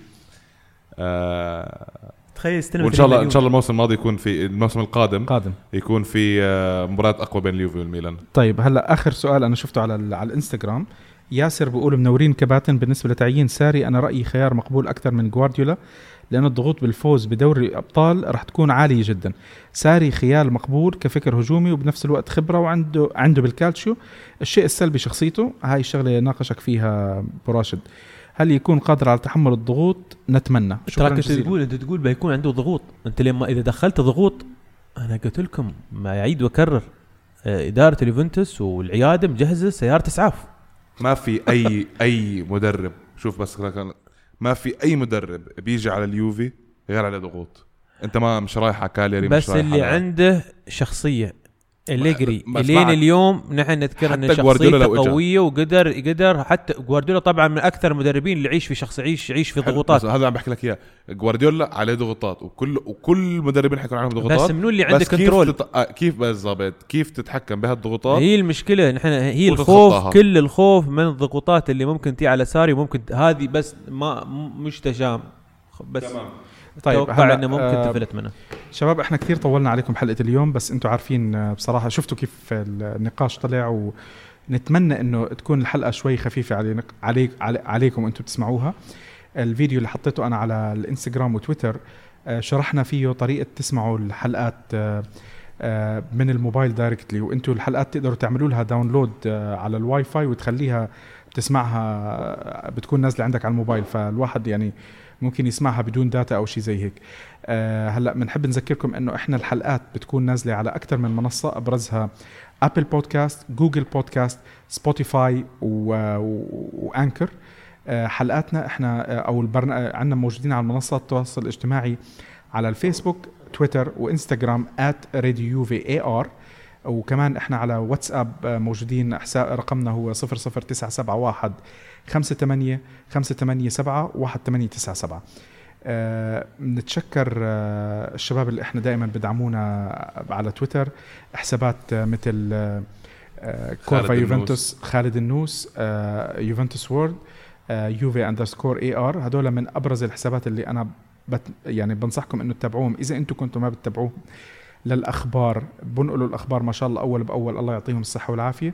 تخيل إن شاء الله الموسم الماضي يكون في الموسم القادم يكون في مباراة أقوى بين اليوفي والميلان. طيب هلا آخر سؤال أنا شفته على الإنستغرام، ياسر بيقول منورين كباتن. بالنسبة لتعيين ساري أنا رأيي خيار مقبول أكثر من غوارديولا، لأن الضغوط بالفوز بدوري الأبطال راح تكون عالية جدا. ساري خيار مقبول كفكر هجومي وبنفس الوقت خبرة، وعنده بالكالتشيو. الشيء السلبي شخصيته، هاي الشغلة ناقشك فيها براشد، هل يكون قادر على تحمل الضغوط؟ نتمنى. انت تقول بيكون عنده ضغوط. انت لما إذا دخلت ضغوط، أنا قلت لكم ما يعيد وكرر، إدارة اليوفنتوس والعيادة مجهزة سيارة إسعاف. ما في أي مدرب، شوف بس ما في أي مدرب بيجي على اليوفي غير على ضغوط. أنت ما مش رايحة كاليري، بس مش رايحة اللي عنده شخصية أليجري لين اليوم نحن نذكر أن شخصيته قوية وقدر حتى غوارديولا طبعا من أكثر المدربين اللي يعيش في شخص يعيش في ضغوطات. هذا عم بحكي لك إياه، غوارديولا عليه ضغوطات وكل مدربين حيكون عليهم ضغوطات، بس منو اللي عنده كنترول كيف بالضبط كيف تتحكم بهالضغوطات؟ هي المشكلة نحن، هي الخوف، كل الخوف من الضغوطات اللي ممكن تيجي على ساري، ممكن هذه بس ما مش تجام بس تمام. طيب هلا ممكن تفلت منه. شباب احنا كثير طولنا عليكم حلقة اليوم، بس انتوا عارفين بصراحة، شفتوا كيف النقاش طلع، ونتمنى انه تكون الحلقة شوي خفيفة عليكم انتوا بتسمعوها. الفيديو اللي حطيته انا على الانستغرام وتويتر شرحنا فيه طريقة تسمعوا الحلقات من الموبايل دايركتلي، وانتوا الحلقات تقدروا تعملوا لها داونلود على الواي فاي وتخليها تسمعها، بتكون نازلة عندك على الموبايل، فالواحد يعني ممكن يسمعها بدون داتا أو شيء زي هيك. هلأ بنحب نذكركم أنه إحنا الحلقات بتكون نازلة على أكثر من منصة، أبرزها أبل بودكاست، جوجل بودكاست، سبوتيفاي وأنكر. حلقاتنا إحنا أو عنا موجودين على منصات التواصل الاجتماعي على الفيسبوك تويتر وإنستغرام @radioUVAR. وكمان احنا على واتساب موجودين، رقمنا هو 00971 58587 1897. نتشكر الشباب اللي احنا دائما بدعمونا على تويتر، حسابات مثل كورفا يوفنتوس، خالد النوس، يوفنتوس وورد، UV_AR. هدول من ابرز الحسابات اللي انا يعني بنصحكم انه تتابعوهم اذا انتم كنتم ما بتتابعوهم، للأخبار بنقلوا الأخبار ما شاء الله أول بأول، الله يعطيهم الصحة والعافية.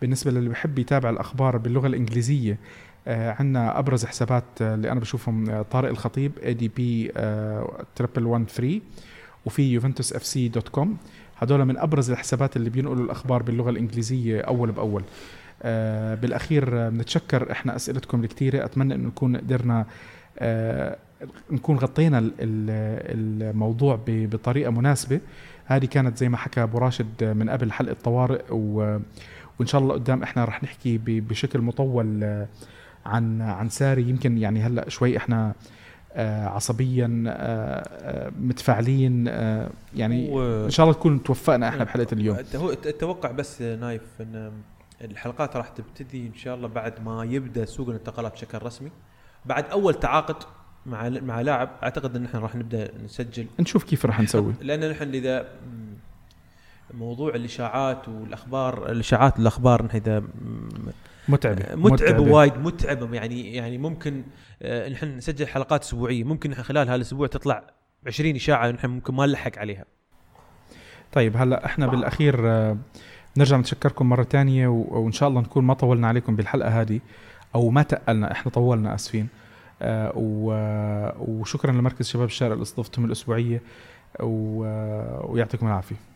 بالنسبة للي بحب يتابع الأخبار باللغة الإنجليزية، عنا أبرز حسابات اللي أنا بشوفهم طارق الخطيب ADP 1113 وفي JuventusFC.com. هدول من أبرز الحسابات اللي بينقلوا الأخبار باللغة الإنجليزية أول بأول. بالأخير بنتشكر إحنا أسئلتكم الكتيرة، أتمنى إنه نكون قدرنا نكون غطينا الموضوع بطريقة مناسبة. هذه كانت زي ما حكى أبو راشد من قبل حلقة طوارئ، وإن شاء الله قدام إحنا رح نحكي بشكل مطول عن ساري. يمكن يعني هلأ شوي إحنا عصبيا متفاعلين، يعني إن شاء الله تكون توفقنا إحنا بحلقة اليوم. هو التوقع بس نايف إن الحلقات راح تبتدي إن شاء الله بعد ما يبدأ سوق الانتقالات بشكل رسمي، بعد أول تعاقد مع لاعب. اعتقد ان احنا راح نبدا نسجل، نشوف كيف راح نسوي، لان نحن اذا موضوع الاشاعات والاخبار، الاشاعات الاخبار نحن اذا متعب وايد، متعب يعني ممكن نحن نسجل حلقات اسبوعيه، ممكن نحن خلال هالاسبوع تطلع 20 اشاعه نحن ممكن ما نلحق عليها. طيب هلا احنا بالاخير نرجع نتشكركم مره ثانيه، وان شاء الله نكون ما طولنا عليكم بالحلقه هذه، او ما تقلنا، احنا طولنا اسفين. وشكرا لمركز شباب الشارع اللي استضفتهم الأسبوعية، ويعطيكم العافية.